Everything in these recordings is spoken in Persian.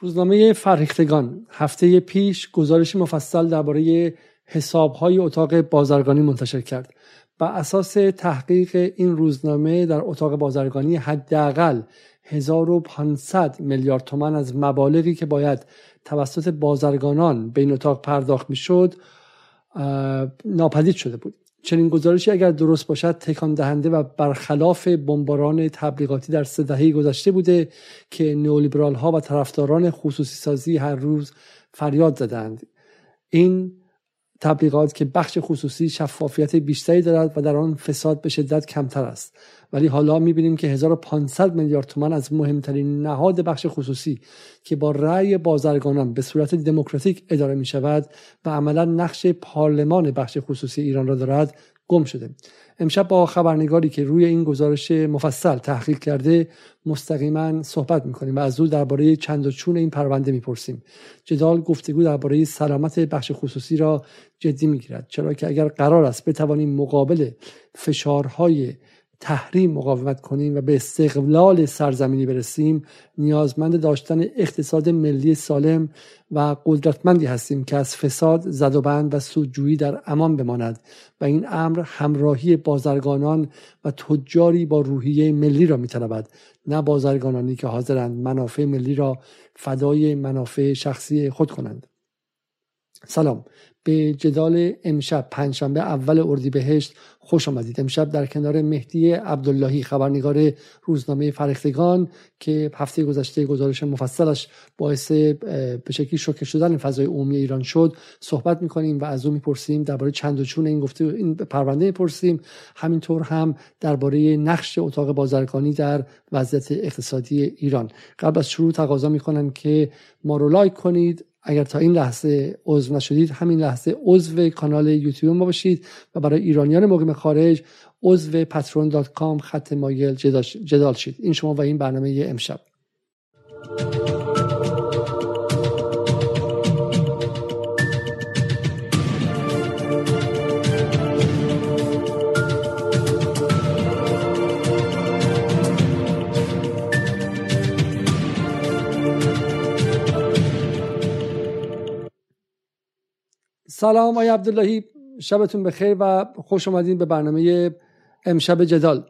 روزنامه فرخیدگان هفته پیش گزارش مفصل درباره حساب‌های اتاق بازرگانی منتشر کرد. بر اساس تحقیق این روزنامه در اتاق بازرگانی حداقل 1500 میلیارد تومان از مبالغی که باید توسط بازرگانان به این اتاق پرداخت می‌شد ناپدید شده بود. چنین گزارشی اگر درست باشد تکان دهنده و برخلاف بمباران تبلیغاتی در 3 دهه گذشته بوده که نئولیبرال ها و طرفداران خصوصی سازی هر روز فریاد زدند. این تبلیغات که بخش خصوصی شفافیت بیشتری دارد و در آن فساد به شدت کمتر است، ولی حالا می‌بینیم که 1500 میلیارد تومان از مهمترین نهاد بخش خصوصی که با رأی بازرگانان به صورت دموکراتیک اداره می‌شود و عملاً نقش پارلمان بخش خصوصی ایران را دارد گم شده. امشب با خبرنگاری که روی این گزارش مفصل تحقیق کرده مستقیما صحبت می‌کنیم و از او درباره چند و چون این پرونده می‌پرسیم. جدال گفتگو درباره سلامت بخش خصوصی را جدی می‌گیرد، چرا که اگر قرار است بتوانیم مقابل فشارهای تحریم مقاومت کنیم و به استقلال سرزمینی برسیم، نیازمند داشتن اقتصاد ملی سالم و قدرتمندی هستیم که از فساد، زدوبند و سودجویی در امان بماند و این امر همراهی بازرگانان و تجاری با روحیه ملی را می‌طلبد، نه بازرگانانی که حاضرند منافع ملی را فدای منافع شخصی خود کنند. سلام، به جدال امشب پنجشنبه اول اردیبهشت خوش آمدید. امشب در کنار مهدی عبداللهی خبرنگار روزنامه فرخیدگان که هفته گذشته گزارش مفصلش باعث به شکلی شوکه شدن فضای عمومی ایران شد صحبت می‌کنیم و از او می‌پرسیم، درباره چند و چون این پرونده می‌پرسیم، همینطور هم درباره نقش اتاق بازرگانی در وضعیت اقتصادی ایران. قبل از شروع تقاضا می‌کنم که ما رو لایک کنید، اگر تا این لحظه عضو نشدید همین لحظه عضو کانال یوتیوب ما باشید و برای ایرانیان مقیم خارج عضو patreon.com / جدال شید. این شما و این برنامه امشب. سلام آقای عبداللهی، شبتون بخیر و خوش اومدین به برنامه امشب جدال.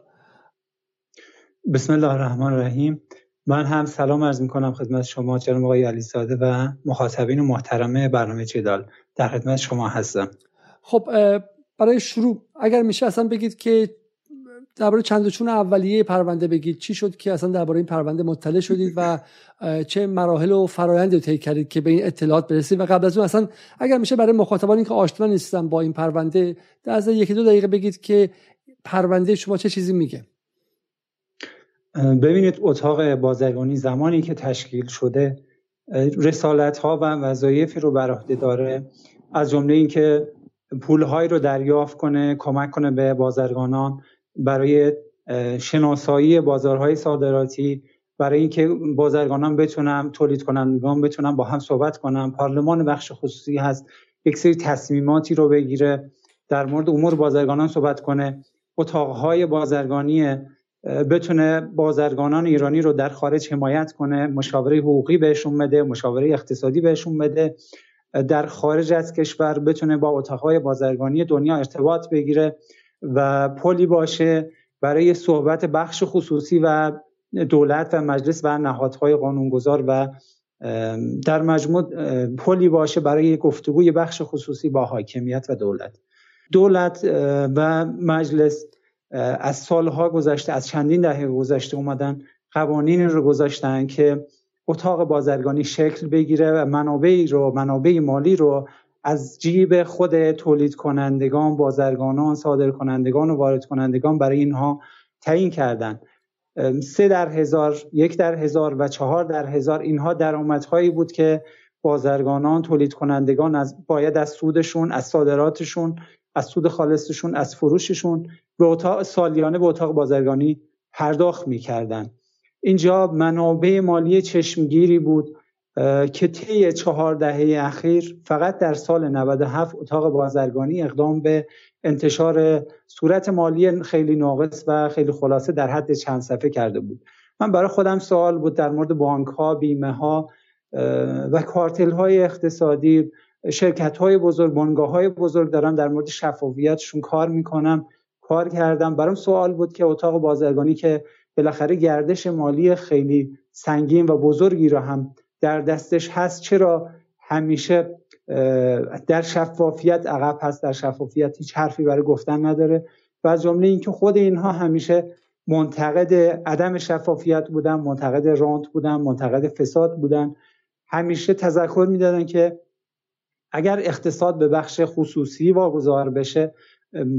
بسم الله الرحمن الرحیم. من هم سلام عرض می‌کنم خدمت شما جناب آقای علیزاده و مخاطبین و محترم برنامه جدال. در خدمت شما هستم. خب برای شروع اگر میشه اصلا بگید که درباره چند و چون اولیه پرونده بگید، چی شد که اصلا درباره این پرونده مطلع شدید و چه مراحل و فرایندی رو طی کردید که به این اطلاعات برسید؟ و قبل از اون اصلا اگر میشه برای مخاطبانی که آشنا نیستن با این پرونده در از 1-2 دقیقه بگید که پرونده شما چه چیزی میگه. ببینید، اتاق بازرگانی زمانی که تشکیل شده رسالت‌ها و وظایفی رو بر عهده داره، از جمله اینکه پول‌های رو دریافت کنه، کمک کنه به بازرگانان برای شناسایی بازارهای صادراتی، برای اینکه بازرگانان بتونن تولید کنندگان بتونن با هم صحبت کنن، پارلمان بخش خصوصی هست یک سری تصمیماتی رو بگیره، در مورد امور بازرگانان صحبت کنه، اتاقهای بازرگانی بتونه بازرگانان ایرانی رو در خارج حمایت کنه، مشاوره حقوقی بهشون بده، مشاوره اقتصادی بهشون بده، در خارج از کشور بتونه با اتاقهای بازرگانی دنیا ارتباط بگیره و پلی باشه برای صحبت بخش خصوصی و دولت و مجلس و نهادهای قانونگذار و در مجموع پلی باشه برای گفتگوی بخش خصوصی با حاکمیت و دولت. دولت و مجلس از سالها گذشته، از چندین دهه گذشته اومدن قوانینی رو گذاشتن که اتاق بازرگانی شکل بگیره و منابع مالی رو از جیب خود تولید کنندگان، بازرگانان، صادر کنندگان و وارد کنندگان برای اینها تعیین کردن. 3/1000، 1/1000 و 4/1000 اینها درآمدهایی بود که بازرگانان، تولید کنندگان باید از سودشون، از صادراتشون، از سود خالصشون، از فروششون سالیانه به اتاق بازرگانی پرداخت می‌کردن. اینجا منابع مالی چشمگیری بود که طی 4 دهه اخیر فقط در سال 97 اتاق بازرگانی اقدام به انتشار صورت مالی خیلی ناقص و خیلی خلاصه در حد چند صفحه کرده بود. من برای خودم سوال بود در مورد بانک‌ها، بیمه‌ها، و کارتل‌های اقتصادی، شرکت‌های بزرگ، بنگاه‌های بزرگ دارم در مورد شفافیتشون کار می‌کنم، کار کردم. برام سوال بود که اتاق بازرگانی که بالاخره گردش مالی خیلی سنگین و بزرگی را هم در دستش هست، چرا همیشه در شفافیت عقب هست، در شفافیت هیچ حرفی برای گفتن نداره، و از جمله اینکه خود اینها همیشه منتقد عدم شفافیت بودن، منتقد رانت بودن، منتقد فساد بودن. همیشه تذکر میدادن که اگر اقتصاد به بخش خصوصی واگذار بشه،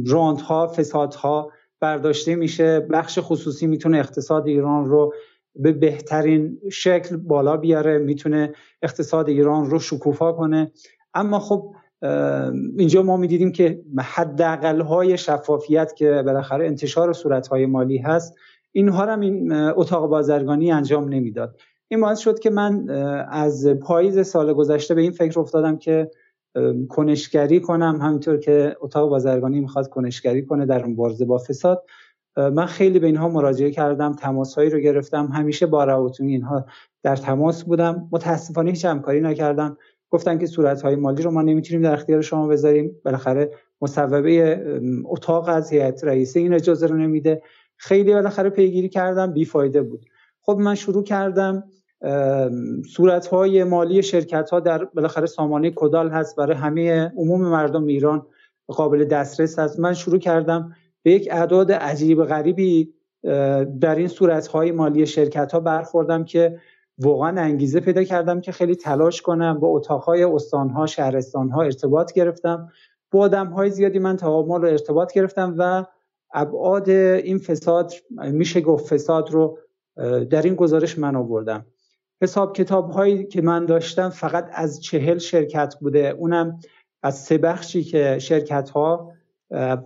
رانت ها، فساد ها برداشته میشه، بخش خصوصی میتونه اقتصاد ایران رو به بهترین شکل بالا بیاره، میتونه اقتصاد ایران رو شکوفا کنه. اما خب اینجا ما میدیدیم که حداقل‌های شفافیت که بالاخره انتشار صورت‌های مالی هست، اینها رو این اتاق بازرگانی انجام نمیداد. این باعث شد که من از پاییز سال گذشته به این فکر افتادم که کنشگری کنم، همینطور که اتاق بازرگانی میخواد کنشگری کنه در مبارزه با فساد. من خیلی به اینها مراجعه کردم، تماس‌هایی رو گرفتم، همیشه با روابط اینها در تماس بودم. متاسفانه هیچ همکاری نکردن، گفتن که صورت‌های مالی رو ما نمیتونیم در اختیار شما بذاریم، بالاخره مصوبه اتاق از هیئت رئیسه این اجازه رو نمیده. خیلی بالاخره پیگیری کردم، بیفایده بود. خب من شروع کردم صورت‌های مالی شرکت‌ها در بالاخره سامانه کدال هست، برای همه عموم مردم ایران قابل دسترس هست. من شروع کردم به یک اعداد عجیب غریبی در این صورت‌های مالی شرکت‌ها برخوردم که واقعا انگیزه پیدا کردم که خیلی تلاش کنم. با اتاق‌های استان‌ها، شهرستان‌ها ارتباط گرفتم، با آدم‌های زیادی من تعامل و ارتباط گرفتم و ابعاد این فساد، میشه گفت فساد، رو در این گزارش من آوردم. حساب کتاب‌هایی که من داشتم فقط از 40 شرکت بوده، اونم از سه بخشی که شرکت‌ها،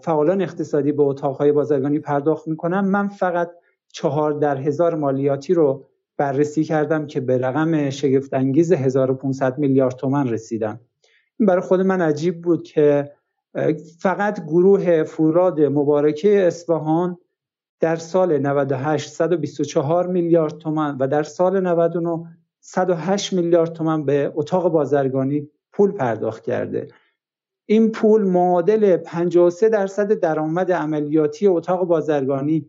فعالان اقتصادی به اتاق‌های بازرگانی پرداخت می‌کنن. من فقط 14,000 مالیاتی رو بررسی کردم که به رقم شگفت انگیز 1500 میلیارد تومان رسیدن. این برای خود من عجیب بود که فقط گروه فولاد مبارکه اصفهان در سال 98 124 میلیارد تومان و در سال 99 108 میلیارد تومان به اتاق بازرگانی پول پرداخت کرده. این پول معادل 53% درآمد عملیاتی اتاق بازرگانی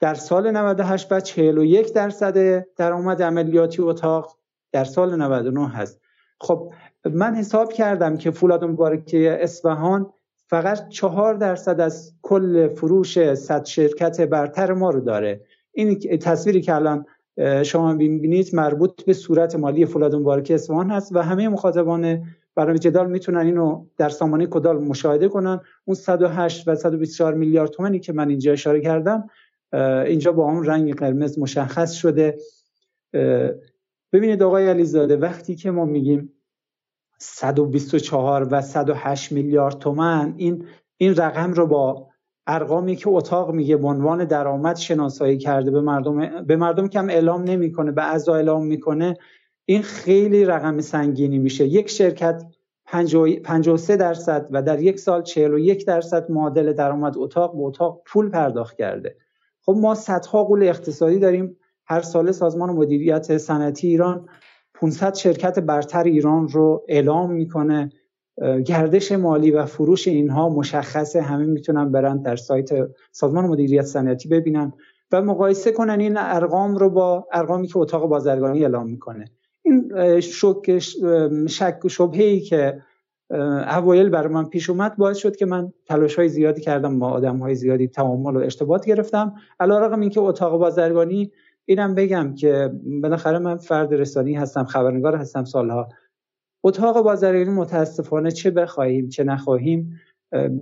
در سال 98 و 41% درآمد عملیاتی اتاق در سال 99 هست. خب من حساب کردم که فولاد مبارکه اصفهان فقط 4% از کل فروش 100 شرکت برتر ما رو داره. این تصویری که الان شما می‌بینید مربوط به صورت مالی فولاد مبارکه اصفهان هست و همه مخاطبان برنامه جدال میتونن اینو در سامانه کدال مشاهده کنن. اون 108 و 124 میلیارد تومانی که من اینجا اشاره کردم اینجا با اون رنگ قرمز مشخص شده. ببینید آقای علیزاده، وقتی که ما میگیم 124 و 108 میلیارد تومان، این رقم رو با ارقامی که اتاق میگه به عنوان درآمد شناسایی کرده به مردم که هم اعلام نمیکنه، به اعضا اعلام میکنه، این خیلی رقم سنگینی میشه. یک شرکت 53% و در یک سال 41% معادل درآمد اتاق به اتاق پول پرداخت کرده. خب ما صدها قول اقتصادی داریم. هر ساله سازمان و مدیریت صنعتی ایران 500 شرکت برتر ایران رو اعلام میکنه. گردش مالی و فروش اینها مشخصه، همه میتونن برن در سایت سازمان و مدیریت صنعتی ببینن و مقایسه کنن این ارقام رو با ارقامی که اتاق بازرگانی اعلام میکنه. این شک و شبهه‌ای که اوایل برای من پیش اومد باعث شد که من تلاش‌های زیادی کردم، با آدم‌های زیادی تعامل و ارتباط گرفتم. علیرغم اینکه اتاق بازرگانی، اینم بگم که بالاخره من فرد رسانی هستم، خبرنگار هستم سالها. اتاق بازرگانی متاسفانه چه بخواهیم چه نخواهیم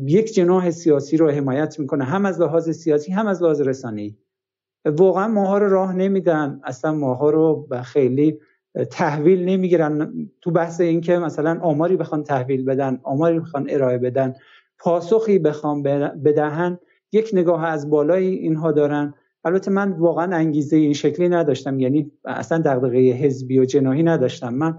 یک جناح سیاسی رو حمایت میکنه، هم از لحاظ سیاسی هم از لحاظ رسانی. واقعا ماها رو راه نمیدن، اصلا ماها رو خیلی تحویل نمیگیرن. تو بحث این که مثلا آماری بخوان تحویل بدن، آماری بخوان ارائه بدن، پاسخی بخوان بدهن، یک نگاه از بالای اینها دارن. البته من واقعا انگیزه این شکلی نداشتم، یعنی اصلا دغدغه حزبی و جناحی نداشتم. من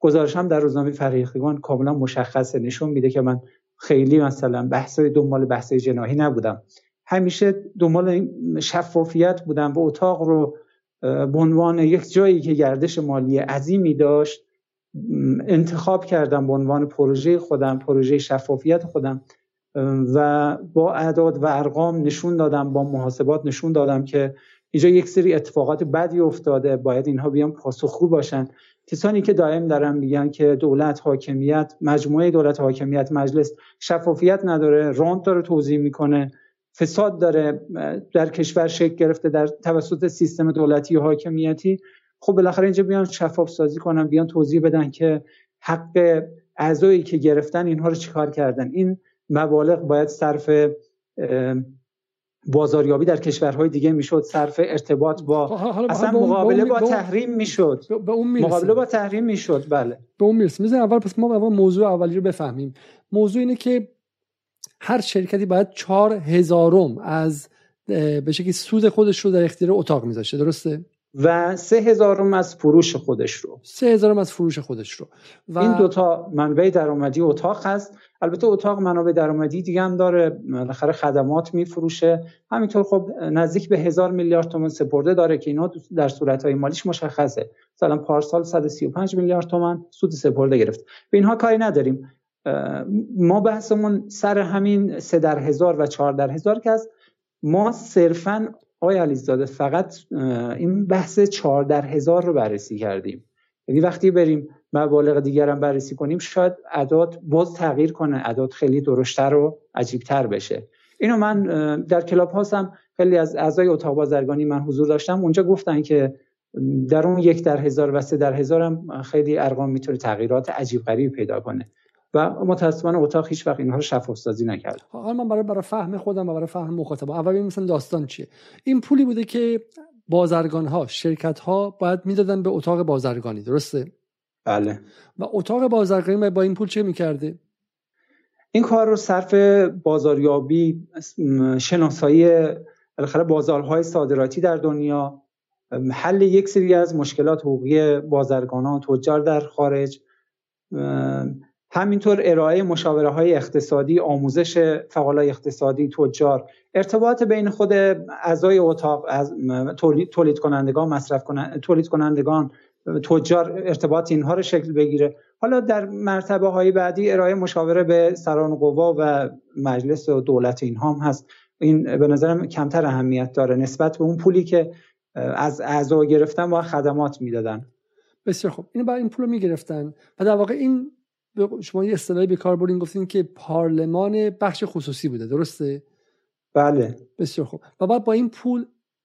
گزارشم در روزنامه فرخیدگان کاملا مشخصه، نشون میده که من خیلی مثلا دنبال بحث‌های جناحی نبودم، همیشه دنبال شفافیت بودم و اتاق رو به عنوان یک جایی که گردش مالی عظیمی داشت انتخاب کردم به عنوان پروژه خودم، پروژه شفافیت خودم، و با اعداد و ارقام نشون دادم، با محاسبات نشون دادم که اینجا یک سری اتفاقات بدی افتاده، باید اینها بیان پاسخگو باشن. کسانی که دائم دارن میگن که دولت، حاکمیت، مجموعه دولت، حاکمیت، مجلس شفافیت نداره، رانت داره توزیع میکنه، فساد داره در کشور شکل گرفته در توسط سیستم دولتی و حاکمیتی، خب بالاخره اینجا بیان شفاف سازی کنن، بیان توضیح بدن که حق اعضایی که گرفتن اینها رو چیکار کردن. این مبالغ باید صرف بازاریابی در کشورهای دیگه میشد، صرف ارتباط با اصلا مقابله با تحریم میشد، مقابله با تحریم میشد. بله به اون میرسیم. بزنیم اول پس ما اول موضوع اولی رو بفهمیم. موضوع اینه که هر شرکتی باید 4 هزارم از به شکلی سود خودش رو در اختیار اتاق میذاشته، درسته؟ و 3 هزارم از فروش خودش رو، 3 هزارم از فروش خودش رو، و این دوتا منبع درآمدی اتاق هست. البته اتاق منابع درآمدی دیگه هم داره، بالاخره خدمات میفروشه، همینطور خب نزدیک به 1000 میلیارد تومان سپرده داره که اینا در صورت‌های مالیش مشخصه. مثلا پارسال 135 میلیارد تومان سود سپرده گرفت. به اینها کاری نداریم. ما بحثمون سر همین 3 در 1000 و 4 در 1000 که است. ما صرفاً آقای علیزاده فقط این بحث 4 در 1000 رو بررسی کردیم. یعنی وقتی بریم مبالغ دیگر هم بررسی کنیم شاید اعداد باز تغییر کنه، اعداد خیلی درشتر و عجیبتر بشه. اینو من در کلاب هاستم خیلی از اعضای اتاق بازرگانی من حضور داشتم، اونجا گفتن که در اون 1 در 1000 و 3 در 1000 هم خیلی ارقام میتونه تغییرات عجیب غریب پیدا کنه و متأسفانه اتاق هیچ وقت اینها رو شفاف‌سازی نکرد. حالا من برای فهم خودم و برای فهم مخاطب اول ببینیم مثلا داستان چیه. این پولی بوده که بازرگان‌ها، شرکت‌ها باید میدادن به اتاق بازرگانی، درسته؟ بله. و اتاق بازرگانی با این پول چه می‌کرده؟ این کار رو صرف بازاریابی، شناسایی بالاخره بازارهای صادراتی در دنیا، حل یک سری از مشکلات حقوقی بازرگانان، تجار در خارج، همینطور ارائه مشاوره های اقتصادی، آموزش فعالای اقتصادی، تجار، ارتباط بین خود اعضای اتاق، از تولید کنندگان، مصرف کنندگان، تولید کنندگان، تجار، ارتباط اینها رو شکل بگیره. حالا در مرتبه های بعدی ارائه مشاوره به سران قوا و مجلس و دولت اینها هم هست. این به نظرم کمتر اهمیت داره نسبت به اون پولی که از اعضا گرفتن و خدمات میدادن. بسیار خوب. اینو برای این پول میگرفتن و در واقع این شما یه اصطلاحی به کار بردین، گفتین که پارلمان بخش خصوصی بوده، درسته؟ بله. بسیار خوب. و بعد با این پول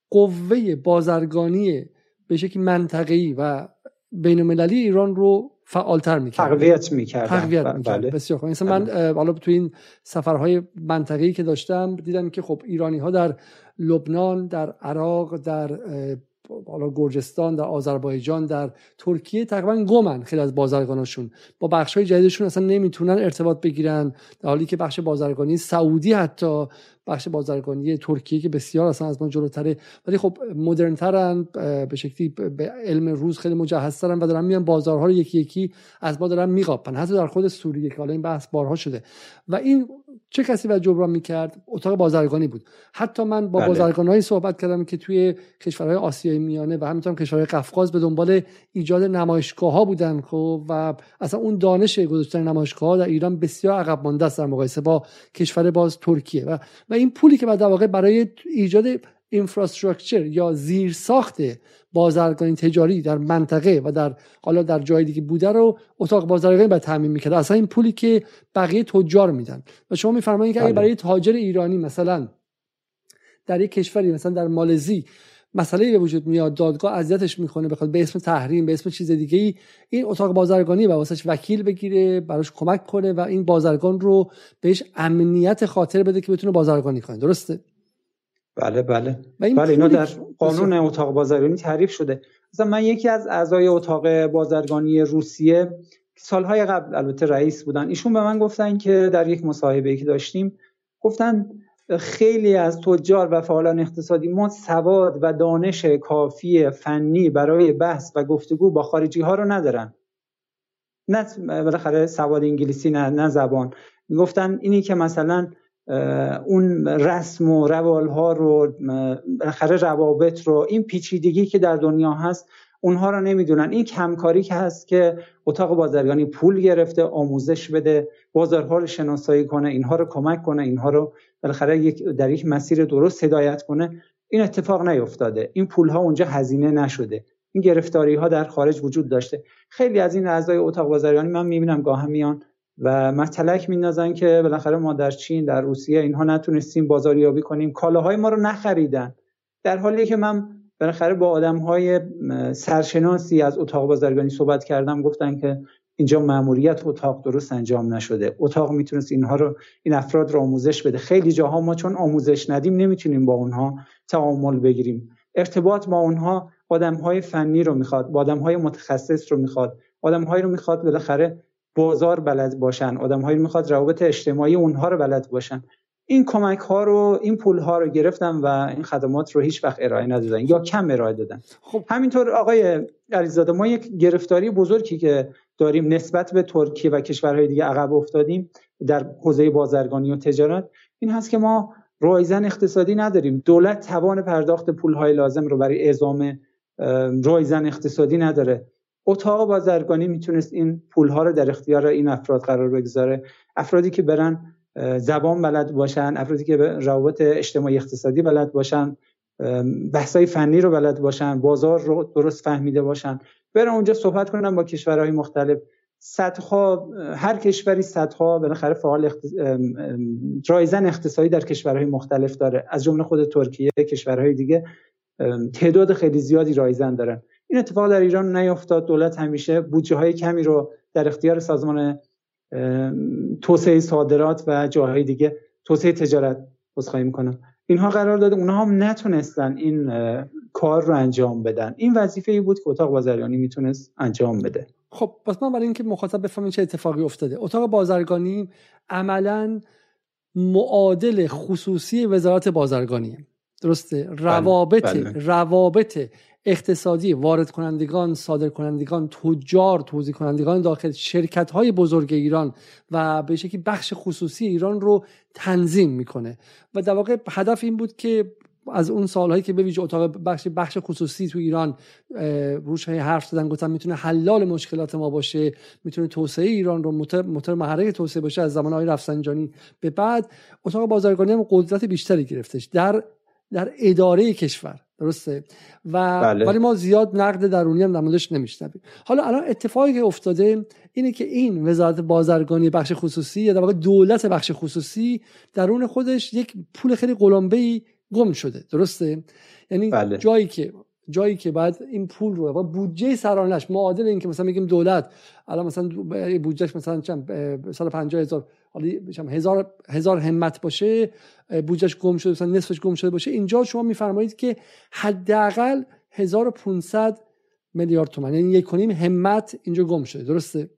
قوه بازرگانی به شکلی منطقه‌ای و بین‌المللی ایران رو فعالتر می‌کرد، تقویت می‌کرد. بله. بسیار خوب. مثلا من حالا تو این سفرهای منطقه‌ای که داشتم دیدم که خب ایرانی‌ها در لبنان، در عراق، در حالا گرجستان، در آذربایجان، در ترکیه تقریبا گمن. خیلی از بازرگاناشون با بخش‌های جدیدشون اصلا نمیتونن ارتباط بگیرن، در حالی که بخش بازرگانی سعودی، حتی بخش بازرگانی ترکیه که بسیار اصلا از ما جلوتره ولی خب مدرن‌ترن، به شکلی به علم روز خیلی مجهزترن و دارن میان بازارها رو یکی یکی از ما دارن میقاپن. حتی در خود سوریه که حالا این بحث بارها شده. و این چه کسی باید جبران میکرد؟ اتاق بازرگانی بود. حتی من با بازرگانایی صحبت کردم که توی کشورهای آسیای میانه و همینطور کشورهای قفقاز به دنبال ایجاد نمایشگاه‌ها بودن و اصلا اون دانش گذاشتن نمایشگاه‌ها در ایران بسیار عقب مانده است در مقایسه با کشور باز ترکیه. و این پولی که در واقع برای ایجاد اینفراستراکچر یا زیرساخت بازرگانی تجاری در منطقه و در حالا در جای دیگه بوده رو اتاق بازرگانی باید تامین می‌کرد، اصلا این پولی که بقیه تجار میدن. و شما می‌فرمایید که اگه برای تاجر ایرانی مثلا در یک کشوری مثلا در مالزی مسئله به وجود میاد، دادگاه اذیتش میکنه، بخواد به اسم تحریم، به اسم چیز دیگه‌ای، این اتاق بازرگانی واسش وکیل بگیره، براش کمک کنه و این بازرگان رو بهش امنیت خاطر بده که بتونه بازرگانی کنه، درسته؟ بله. اینا در قانون اتاق بازرگانی تعریف شده. مثلا من یکی از اعضای اتاق بازرگانی روسیه سالهای قبل، البته رئیس بودن ایشون، به من گفتن که در یک مصاحبه‌ای که داشتیم گفتن خیلی از تجار و فعالان اقتصادی ما سواد و دانش کافی فنی برای بحث و گفتگو با خارجی ها رو ندارن، نه بالاخره سواد انگلیسی، نه زبان. گفتن اینی که مثلا اون رسم و روالها رو، بالاخره روابط رو، این پیچیدگی که در دنیا هست اونها رو نمیدونن. این کمکاری که هست که اتاق بازرگانی پول گرفته آموزش بده، بازارها رو شناسایی کنه، اینها رو کمک کنه، اینها رو بالاخره در یک مسیر درست هدایت کنه، این اتفاق نیفتاده. این پولها اونجا هزینه نشده، این گرفتاری‌ها در خارج وجود داشته. خیلی از این اعضای اتاق بازرگانی من می‌بینم گاهی میان و متلک می‌اندازن که بالاخره ما در چین، در روسیه اینها نتونستیم بازاریابی کنیم، کالاهای ما رو نخریدن، در حالی که من بالاخره با آدم‌های سرشناسی از اتاق بازرگانی صحبت کردم، گفتن که اینجا ماموریت اتاق درست انجام نشده، اتاق میتونست اینها رو، این افراد رو آموزش بده. خیلی جاها ما چون آموزش ندیم نمیتونیم با اونها تعامل بگیریم. ارتباط با اونها آدم‌های فنی رو میخواد، آدم‌های متخصص رو میخواد، آدم‌هایی رو میخواد بالاخره بازار بلد باشن، آدم‌هایی رو میخواد روابط اجتماعی اونها رو بلد باشن. این کمک‌ها رو، این پول‌ها رو گرفتن و این خدمات رو هیچ وقت ارائه ندادن یا کم ارائه دادن. خب همینطور آقای علیزاده، ما یک گرفتاری بزرگی که داریم نسبت به ترکیه و کشورهای دیگه عقب افتادیم در حوزه بازرگانی و تجارت، این هست که ما رایزن اقتصادی نداریم. دولت توان پرداخت پول‌های لازم رو برای اعزام رایزن اقتصادی نداره. اتاق بازرگانی میتونست این پول‌ها رو در اختیار این افراد قرار بگذاره، افرادی که برن زبان بلد باشن، افرادی که روابط اجتماعی اقتصادی بلد باشن، بحث‌های فنی رو بلد باشن، بازار رو درست فهمیده باشن، برن اونجا صحبت کنن با کشورهای مختلف. صدها، هر کشوری صدها بالاخره فعال رایزن اقتصادی در کشورهای مختلف داره، از جمله خود ترکیه، کشورهای دیگه تعداد خیلی زیادی رایزن دارن. این اتفاق در ایران نیفتاد. دولت همیشه بودجه‌های کمی رو در اختیار سازمان توسعه صادرات و جاهای دیگه، توسعه تجارت بسخواهی میکنم، اینها قرار داده، اونها هم نتونستن این کار رو انجام بدن. این وظیفه ای بود که اتاق بازرگانی میتونست انجام بده. خب پس من برای اینکه مخاطب بفهمه چه اتفاقی افتاده، اتاق بازرگانی عملاً معادل خصوصی وزارت بازرگانیه، درسته؟ روابط اقتصادی وارد کنندگان، صادر کنندگان، تجار، توزیع کنندگان داخل شرکت‌های بزرگ ایران و به شکلی بخش خصوصی ایران رو تنظیم میکنه و در واقع هدف این بود که از اون سالهایی که به ویژه اتاق بخش خصوصی تو ایران روش های حرف زدن، گفتن میتونه حلال مشکلات ما باشه، میتونه توسعه ایران رو موتور محرک توسعه باشه، از زمانهای رفسنجانی به بعد اتاق بازرگانی هم قدرت بیشتری گرفتش در اداره کشور، درسته؟ و بله. ولی ما زیاد نقد درونی هم در موردش نمیشنویم. حالا الان اتفاقی که افتاده اینه که این وزارت بازرگانی بخش خصوصی یا در واقع دولت بخش خصوصی درون خودش یک پول خیلی قلمبه‌ای گم شده، درسته؟ یعنی بله. جایی که بعد این پول رو با بودجه سرانش معادل این که مثلا میگیم دولت الان مثلا بودجهش مثلا چند 150,000 هزار همت باشه، بودجهش گم شده، مثلا نصفش گم شده باشه، اینجا شما میفرمایید که حداقل 1500 میلیارد تومان، یعنی 1.5 همت اینجا گم شده، درسته؟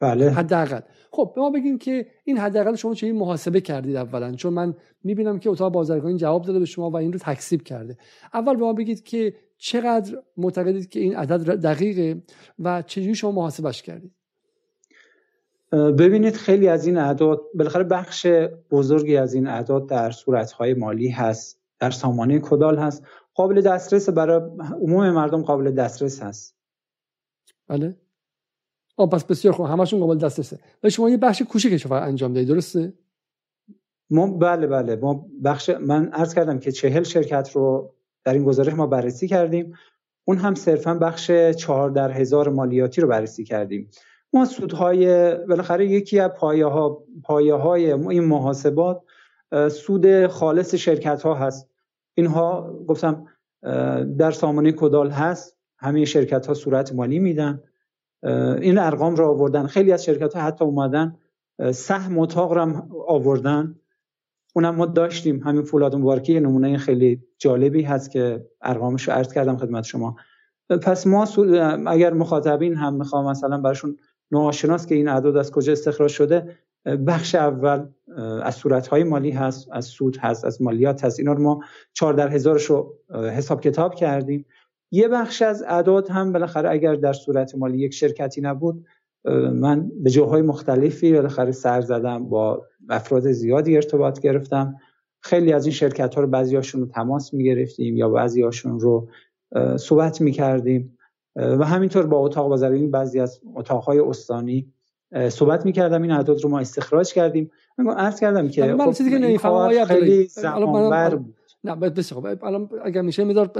بله، حداقل. خب به ما بگین که این حداقل شما چه محاسبه کردید اولا، چون من میبینم که اتاق بازرگانی جواب داده به شما و این رو تکذیب کرده. اول به ما بگید که چقدر معتقدید که این عدد دقیقه و چجوری شما محاسبش کردید؟ ببینید خیلی از این اعداد، بالاخره بخش بزرگی از این اعداد در صورت‌های مالی هست، در سامانه کدال هست، قابل دسترس برای عموم مردم، قابل دسترس هست. بله. پس بسیار خوب، همشون قابل دسترسه. ولی شما یه بخش کوچیکش رو انجام دهید، درسته؟ ما بله ما بخش، من عرض کردم که 40 شرکت رو در این گزارش ما بررسی کردیم، اون هم صرفا بخش 4/1000 مالیاتی رو بررسی کردیم. ما سودهای بالاخره یکی از پایه‌های این محاسبات سود خالص شرکت‌ها هست. اینها گفتم در سامانه کدال هست، همه شرکت‌ها صورت مالی میدن، این ارقام رو آوردن. خیلی از شرکت‌ها حتی اومدن سهم اتاق رو هم آوردن، اونم ما داشتیم. همین فولاد مبارکه یه نمونه خیلی جالبی هست که ارقامش رو عرض کردم خدمت شما. پس ما اگر مخاطبین هم میخوام مثلا براشون ناشناس که این اعداد از کجا استخراج شده، بخش اول از صورت‌های مالی هست، از سود هست، از مالیات هست، اینا رو ما 4/1000 رو حساب کتاب کردیم. یه بخش از اعداد هم بالاخره اگر در صورت مالی یک شرکتی نبود، من به جاهای مختلفی بالاخره سر زدم، با افراد زیادی ارتباط گرفتم. خیلی از این شرکت‌ها رو بعضی‌هاشون رو تماس می‌گرفتیم یا بعضی‌هاشون رو صحبت می‌کردیم و همینطور با اتاق بازرگانی بعضی از اتاق‌های استانی صحبت می‌کردم. این اعداد رو ما استخراج کردیم. من عرض کردم که من چیزی که نمی‌فهمم خیلی زمانبر بود. نه بسیار خوب. الان اگر میشه می‌ذار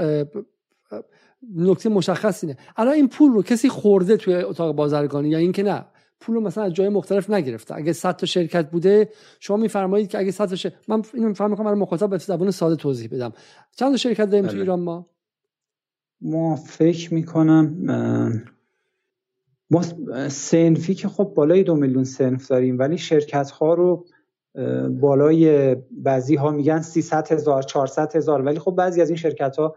نکته مشخص اینه. الان این پول رو کسی خورده توی اتاق بازرگانی یا اینکه نه؟ پول رو مثلا از جای مختلف نگرفته. اگه 100 تا شرکت بوده شما میفرمایید که اگه 100 تا من اینو میفهمم که من مخاطب به زبان ساده توضیح بدم. چند تا شرکت داریم تو ایران ما فکر میکنم ما صنفی که خب بالای 2 میلیون صنف داریم، ولی شرکت ها رو بالای بعضی ها میگن 300,000 400,000، ولی خب بعضی از این شرکت ها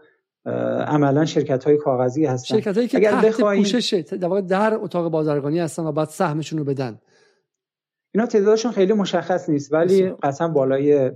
عملا شرکت‌های کاغذی هستن، شرکت‌هایی که تحت پوشش در واقع در اتاق بازرگانی هستن و بعد سهمشون رو بدن. اینا تعدادشون خیلی مشخص نیست، ولی قسم بالای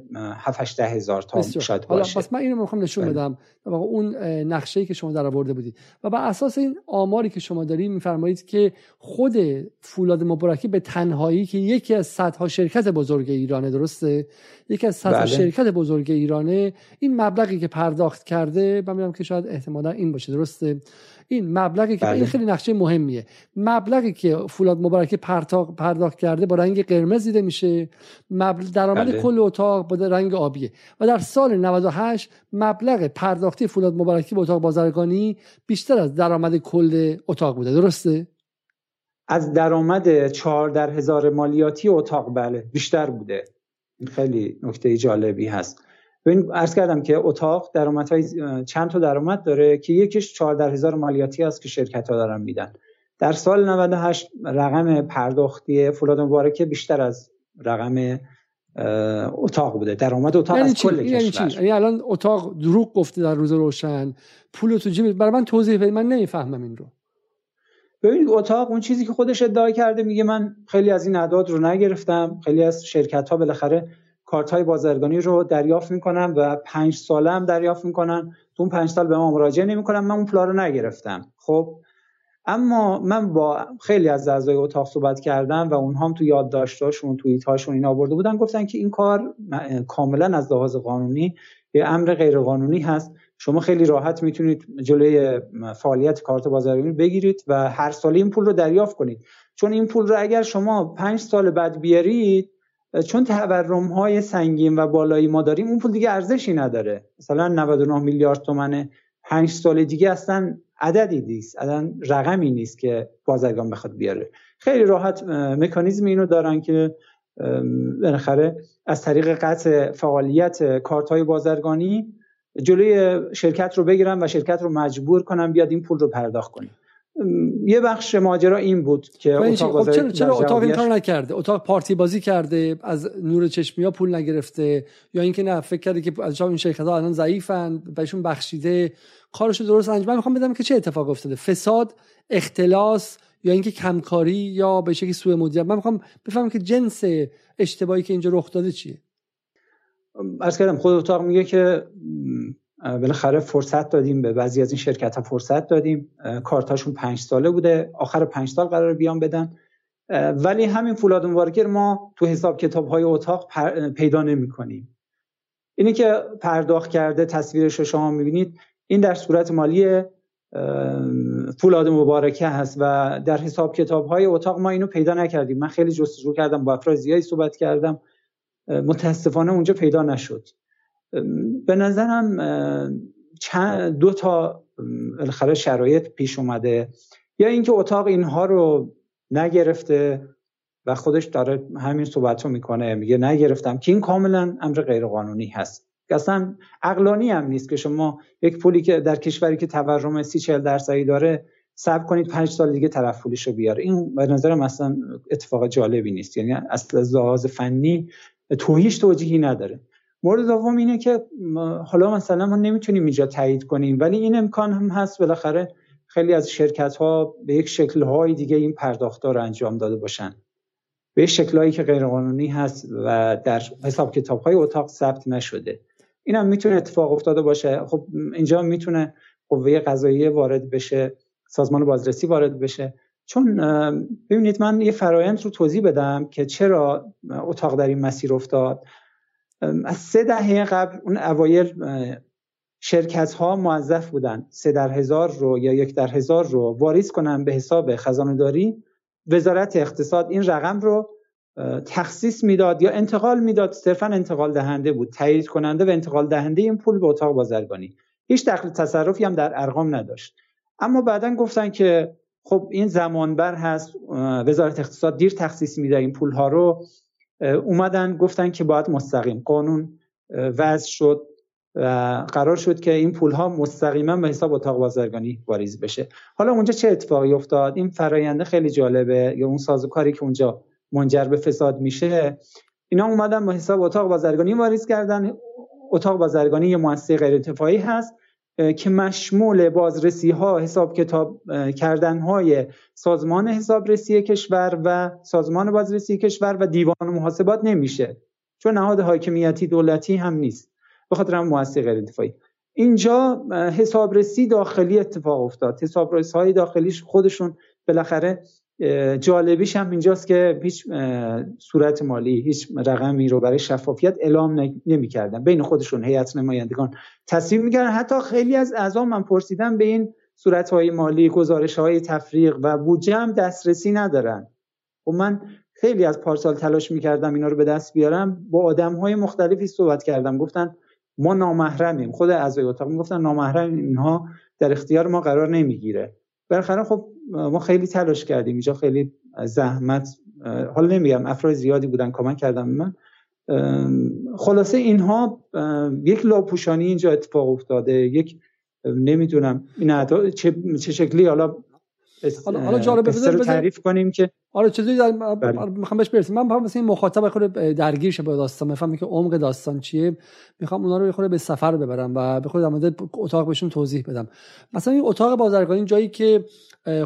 7-8 هزار تا شاید باشه. حالا پس من اینو می‌خوام نشون بدم، در واقع اون نقشه‌ای که شما درآورده بودید و بر اساس این آماری که شما دارید می‌فرمایید که خود فولاد مبارکه به تنهایی که یکی از صدها شرکت بزرگ ایرانه، درسته؟ یکی از صدها شرکت بزرگ ایرانه، این مبلغی که پرداخت کرده، من می‌گم که شاید احتمالاً این باشه، درسته؟ این مبلغی که این خیلی نقشه مهمیه، مبلغی که فولاد مبارکه پرداخت کرده با رنگ قرمز دیده میشه، درآمد کل اتاق با رنگ آبیه و در سال 98 مبلغ پرداختی فولاد مبارکه به اتاق بازرگانی بیشتر از درآمد کل اتاق بوده، درسته؟ از درآمد 14,000 مالیاتی اتاق بیشتر بوده. این خیلی نکته جالبی هست. ببین عرض کردم که اتاق درآمدهای چند تا درآمد داره که یکیش 14,000 مالیاتی است که شرکت‌ها دارن میدن. در سال 98 رقم پرداختی فولاد مبارکه بیشتر از رقم اتاق بوده، درآمد اتاق از کل کشور. یعنی الان اتاق دروغ گفته در روز روشن، پول تو جیب. برای من توضیح بدید، من نمیفهمم این رو. ببین اتاق اون چیزی که خودش ادعا کرده، میگه من خیلی از این اعداد رو نگرفتم، خیلی از شرکت‌ها بالاخره کارت‌های بازرگانی رو دریافت می‌کنم و 5 ساله هم دریافت می‌کنن. تو اون 5 سال به ما مراجعه نمی‌کنن، من اون پولا رو نگرفتم. خب اما من با خیلی از اعضای اتاق صحبت کردم و اونها هم تو یادداشت‌هاشون، توییت‌هاشون اینا آورده بودن، گفتن که این کار کاملا از لحاظ قانونی یه امر غیرقانونی هست. شما خیلی راحت می‌تونید جلوی فعالیت کارت بازرگانی بگیرید و هر سال این پول رو دریافت کنید، چون این پول رو اگر شما 5 سال بعد بیارید، چون تورم‌های سنگین و بالایی ما داریم، اون پول دیگه ارزشی نداره. مثلا 99 میلیارد تومان 5 سال دیگه اصلا عددی نیست، اصلا رقمی نیست که بازرگان بخواد بیاره. خیلی راحت مکانیزم اینو دارن که بالاخره از طریق قطع فعالیت کارت‌های بازرگانی جلوی شرکت رو بگیرن و شرکت رو مجبور کنن بیاد این پول رو پرداخت کنه. یه بخش ماجرا این بود که اتاق چرا اتاق این کار نکرده؟ اتاق پارتی بازی کرده، از نور چشمیا پول نگرفته، یا اینکه نه فکر کرده که از این شرکت‌ها الان ضعیفن بهشون بخشیده، کارشو درست انجام. من میخوام بدم که چه اتفاق افتاده، فساد، اختلاس، یا اینکه کمکاری، یا به شکلی سوء مدیریت. من میخوام بفهمم که جنس اشتباهی که اینجا رخ داده چیه. عرض کردم خود اتاق میگه که بالاخره فرصت دادیم، به بعضی از این شرکت‌ها فرصت دادیم، کارتاشون 5 ساله بوده، آخر 5 سال قراره بیان بدن، ولی همین فولاد مبارکه ما تو حساب کتاب‌های اتاق پیدا نمی‌کنیم. اینی که پرداخت کرده، تصویرش رو شما می‌بینید، این در صورت مالی فولاد مبارکه هست و در حساب کتاب‌های اتاق ما اینو پیدا نکردیم. من خیلی جستجو کردم، با افراد زیادی صحبت کردم، متأسفانه اونجا پیدا نشد. به نظرم 2 تا بالاخره شرایط پیش اومده، یا اینکه اتاق اینها رو نگرفته و خودش داره همین صحبتو میکنه، میگه نگرفتم، که این کاملا امر غیر قانونی هست. اصلا عقلانی هم نیست که شما یک پولی که در کشوری که تورم 30-40% داره صبر کنید 5 سال دیگه طرف پولشو بیاره. این به نظرم اصلا اتفاق جالبی نیست، یعنی اصلا از لحاظ فنی توجیهی نداره. مورد دوم اینه که حالا مثلا ما نمیتونیم اینجا تایید کنیم، ولی این امکان هم هست بالاخره خیلی از شرکت‌ها به یک شکل‌های دیگه این پرداخت‌ها رو انجام داده باشن، به شکل‌هایی که غیرقانونی هست و در حساب کتاب‌های اتاق ثبت نشده. این هم میتونه اتفاق افتاده باشه. خب اینجا میتونه قوه قضاییه وارد بشه، سازمان بازرسی وارد بشه، چون ببینید من یه فرایند رو توضیح بدم که چرا اتاق در این مسیر افتاد. از 3 دهه قبل اون اوایل شرکت‌ها موظف بودن 3 در 1000 رو یا 1 در 1000 رو واریز کنن به حساب خزانه‌داری. وزارت اقتصاد این رقم رو تخصیص میداد یا انتقال میداد، صرفاً انتقال دهنده بود، تایید کننده و انتقال دهنده این پول به اتاق بازرگانی. هیچ دخل تصرفی هم در ارقام نداشت. اما بعداً گفتن که خب این زمانبر هست، وزارت اقتصاد دیر تخصیص میده این پول‌ها رو. اومدن گفتن که باید مستقیم، قانون وضع شد و قرار شد که این پول‌ها مستقیما به حساب اتاق بازرگانی واریز بشه. حالا اونجا چه اتفاقی افتاد؟ این فرآیند خیلی جالبه، یا اون سازوکاری که اونجا منجر به فساد میشه. اینا اومدن به حساب اتاق بازرگانی واریز کردن. اتاق بازرگانی یه مؤسسه غیر انتفاعی هست که مشمول بازرسی‌ها، حساب کتاب کردن‌های سازمان حسابرسی کشور و سازمان بازرسی کشور و دیوان محاسبات نمیشه، چون نهاد حاکمیتی دولتی هم نیست، به خاطر هم مؤسسه غیر انتفاعی. اینجا حسابرسی داخلی اتفاق افتاد، حسابرسی‌های داخلیش خودشون. بالاخره جالبیش هم اینجاست که هیچ صورت مالی، هیچ رقمی رو برای شفافیت اعلام نمی‌کردن، بین خودشون هیئت نمایندگان تصمیم می‌گیرن. حتی خیلی از اعضا من پرسیدم به این صورت‌های مالی، گزارش‌های تفریق و بودجه هم دسترسی ندارن. و من خیلی از پارسال تلاش می‌کردم اینا رو به دست بیارم، با آدم‌های مختلفی صحبت کردم، گفتن ما نامحرمیم. خود اعضای اتاق گفتن نامحرم، اینها در اختیار ما قرار نمی‌گیره. بالاخره خب ما خیلی تلاش کردیم اینجا، خیلی زحمت، حالا نمیگم افراد زیادی بودن کامنت کردم من. خلاصه اینها یک لاپوشانی اینجا اتفاق افتاده، یک نمیدونم این چه شکلی. حالا جالب بذار تعریف کنیم که آره چه چیزی میخوام بهش برسیم. من میخوام مثلا مخاطب یه خورده درگیر شه با داستان، بفهمه که عمق داستان چیه. میخوام اونا رو یه خورده به سفر ببرم و به خود در اتاق بهشون توضیح بدم. مثلا این اتاق بازرگانی جایی که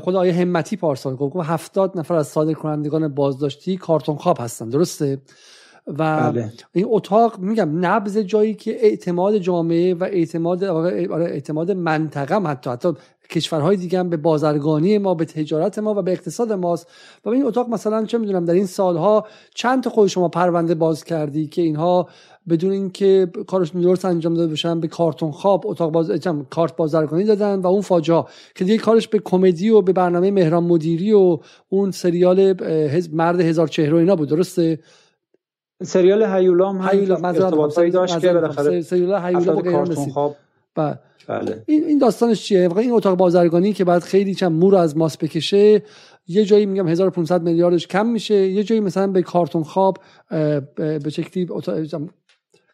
خود آیه همتی پارسال گفت 70 نفر از صادرکنندگان بازداشتی کارتون خواب هستن، درسته؟ و بله. این اتاق میگم نبض جایی که اعتماد جامعه و اعتماد منطقه هم حتی کشورهای دیگه هم به بازرگانی ما، به تجارت ما و به اقتصاد ماست. و این اتاق مثلا چه میدونم در این سالها چند تا خود شما پرونده باز کردی که اینها بدون اینکه کارشون درست انجام داده بشن به کارتون خواب کارت بازرگانی دادن و اون فاجعه که دیگه کارش به کمدی و به برنامه مهران مدیری و اون سریال مرد هزار چهره اینا بود، درسته؟ سریال هیولام ارتباطی داشت که بالاخره سریال هیولام کارتون خواب. بله. این داستانش چیه؟ واقعا این اتاق بازرگانی که بعد خیلی چند مو رو از ماس بکشه، یه جایی میگم 1500 میلیاردش کم میشه، یه جایی مثلا به کارتون خواب به شکلی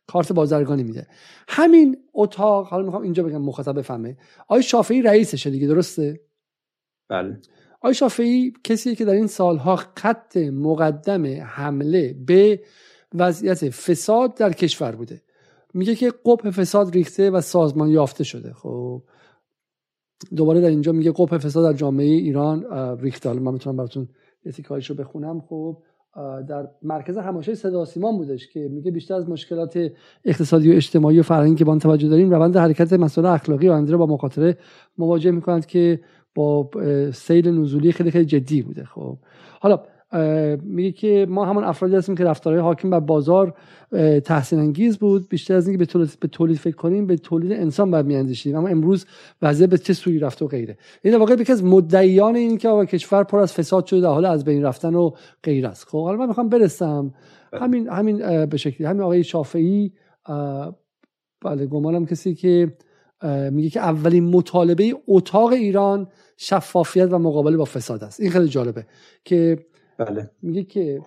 کارت بازرگانی میده. همین اتاق حالا میخوام اینجا بگم مخاطب بفهمه، آی شافعی رئیسشه دیگه، درسته؟ بله. آی شافعی کسیه که در این سالها خط مقدم حمله به وضعیت فساد در کشور بوده. میگه که قبح فساد ریخته و سازمان یافته شده. خب دوباره در اینجا میگه قبح فساد در جامعه ایران ریخته. حالا من میتونم براتون یه تیکایشو بخونم. خب در مرکز حمایت صدا و سیما بودش که میگه بیشتر از مشکلات اقتصادی و اجتماعی و فرهنگی که با آن توجه داریم، روند حرکت مسائل اخلاقی و آینده را با مخاطره مواجه میکنند که با سیل نزولی خیلی خیلی جدی بوده. خب حالا میگه که ما همون افرادی هستیم که رفتارهای حاکم بر بازار تحسین انگیز بود. بیشتر از اینکه به تولید فکر کنیم، به تولید انسان باید میاندیشیم، اما امروز وضع به چه سویی رفته و غیره. این واقعا یکی از مدعیان این که آقا کشور پر از فساد شده، در حال از بین رفتن و غیره است. خب حالا من میخوام برسم همین به شکلی همین آقای شافعی، بله، گمانم کسی که میگه که اولین مطالبه اتاق ایران شفافیت و مقابله با فساد است. این خیلی جالبه که بله. میگه که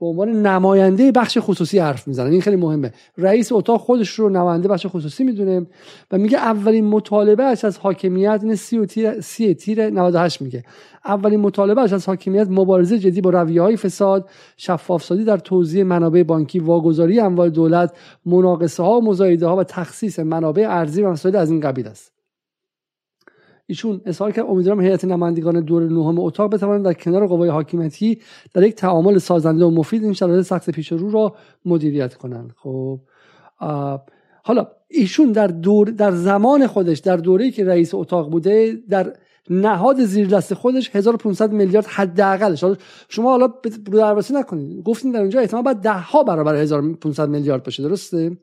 به عنوان نماینده بخش خصوصی حرف میزنه. این خیلی مهمه، رئیس اتاق خودش رو نماینده بخش خصوصی میدونه و میگه اولین مطالبه اش از حاکمیت، این 30 تیر 98 میگه، اولین مطالبه اش از حاکمیت مبارزه جدی با رویه‌های فساد، شفافسازی در توزیع منابع بانکی، واگذاری اموال دولت، مناقصه ها و مزایده ها و تخصیص منابع ارزی و مسائل از این قبیل است. ایشون اصرار کرد امیدوارم هیئت نمایندگان دور نهم اتاق بتواند در کنار قوای حاکمیتی در یک تعامل سازنده و مفید این شرایط سخت پیش رو را مدیریت کنند. خب حالا ایشون در زمان خودش، در دوره‌ای که رئیس اتاق بوده، در نهاد زیر دست خودش 1500 میلیارد حداقلش. شما حالا بررسی نکنید، گفتین در اونجا احتمال بعد ده ها برابر 1500 میلیارد باشه، درسته؟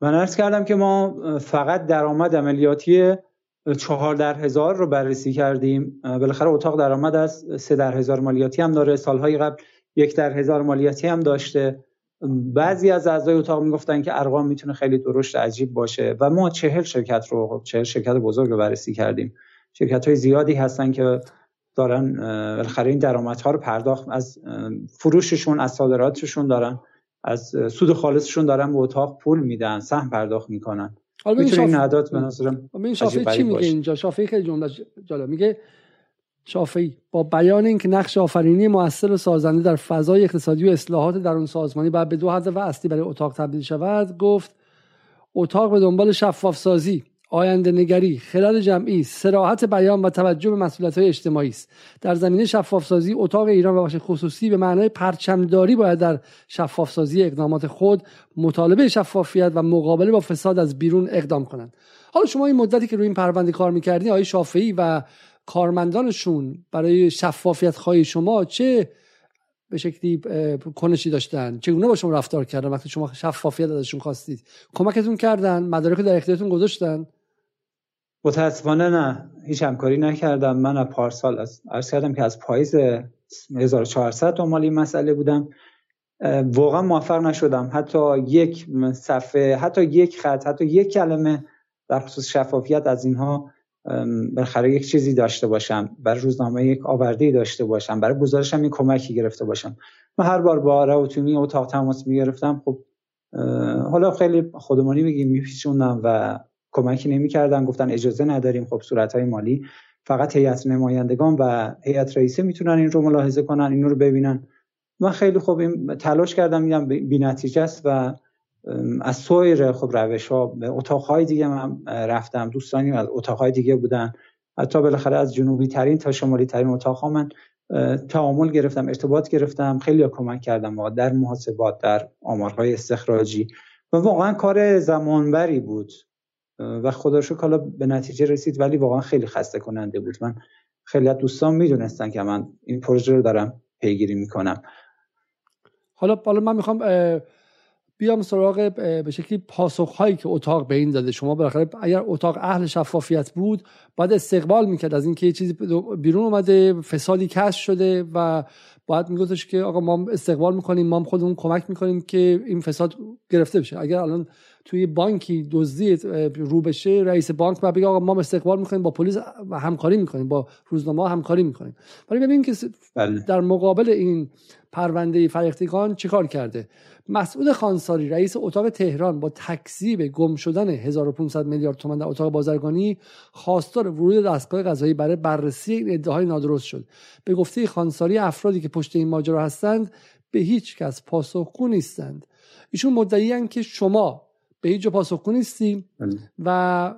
من عرض کردم که ما فقط درآمد عملیاتی 4/1000 رو بررسی کردیم. بالاخره اتاق درآمد از 3/1000 مالیاتی هم داره، سالهای قبل 1/1000 مالیاتی هم داشته. بعضی از اعضای اتاق میگفتن که ارقام میتونه خیلی درشت عجیب باشه و ما 40 شرکت بزرگ رو بررسی کردیم. شرکت‌های زیادی هستن که دارن بالاخره این درآمدها رو پرداخت از فروششون، از صادراتشون دارن، از سود خالصشون دارن به اتاق پول میدن، سهم پرداخت میکنن. میتونه این اعداد به نظرم این شافعی چی میگه اینجا؟ شافعی خیلی جمله جالب میگه. شافعی با بیان اینکه نقش آفرینی مؤثر و سازنده در فضای اقتصادی و اصلاحات درون سازمانی باید به دو هدف اصلی برای اتاق تبدیل شود، گفت اتاق به دنبال شفاف سازی، آینده نگری، خلال جمعی، صراحت بیان و توجه به مسئولیت‌های اجتماعی است. در زمینه شفاف‌سازی اتاق ایران و بخش خصوصی به معنای پرچمداری باید در شفاف‌سازی اقدامات خود مطالبه شفافیت و مقابله با فساد از بیرون اقدام کنند. حالا شما این مدتی که روی این پرونده کار می‌کردید، آقای شافعی و کارمندانشون برای شفافیت خواهی شما چه به شکلی کنشی داشتن؟ چگونه با شما رفتار کردن وقتی شما شفافیت ازشون خواستید؟ کمکتون کردن؟ مدارک در اختیارتون گذاشتن؟ متاسفانه نه، هیچ همکاری نکردم. من از پارسال عرض کردم که از پاییز 1400 دنبال این مسئله بودم، واقعا موفق نشدم حتی یک صفحه، حتی یک خط، حتی یک کلمه در خصوص شفافیت از اینها بالاخره یک چیزی داشته باشم، برای روزنامه یک آورده‌ای داشته باشم، برای گزارشم یک کمکی گرفته باشم. من هر بار با روتینی اتاق تماس می‌گرفتم، خب حالا خیلی خودمانی میگیم میپیچوندم و کمکی نمی‌کردن، گفتن اجازه نداریم. خب صورت‌های مالی فقط هیئت نمایندگان و هیئت رئیسه میتونن این رو ملاحظه کنن، این رو ببینن. من خیلی خوب این تلاش کردم، میگم بی‌نتیجه است و از سایر خب روش‌ها به اتاق‌های دیگه من رفتم، دوستانی از اتاق‌های دیگه بودن، حتی بالاخره از جنوبی ترین تا شمالی ترین اتاق‌ها من تعامل گرفتم، ارتباط گرفتم، خیلی‌ها کمک کردم در محاسبات، در آمارهای استخراجی و واقعا کار زمانبری بود و خدا رو شکر حالا به نتیجه رسید، ولی واقعا خیلی خسته کننده بود. من خیلی از دوستان میدونستن که من این پروژه رو دارم پیگیری میکنم. حالا من میخوام بیام سراغ به شکلی پاسخهایی که اتاق به این داده. شما بالاخره اگر اتاق اهل شفافیت بود باید استقبال میکرد از اینکه یه چیزی بیرون اومده، فسادی کشف شده و باید میگفتش که آقا ما استقبال میکنیم، ما خودمون کمک میکنیم که این فساد گرفته بشه. اگر الان توی بانکی دزدی رو بشه، رئیس بانک باید بگه آقا ما استقبال میکنیم، با پلیس همکاری میکنیم، با روزنامه همکاری میکنیم. ولی ببینید که در مقابل این پرونده فرخیدگان چیکار کرده. مسعود خانساری رئیس اتاق تهران با تکذیب گم شدن 1500 میلیارد تومان در اتاق بازرگانی خواستار ورود دستگاه قضایی برای بررسی این ادعاهای نادرست شد. به گفته خانساری افرادی که پشت این ماجرا هستند به هیچ کس پاسخگو نیستند. ایشون مدعی اند که شما به هیچ جا پاسخگو نیستی و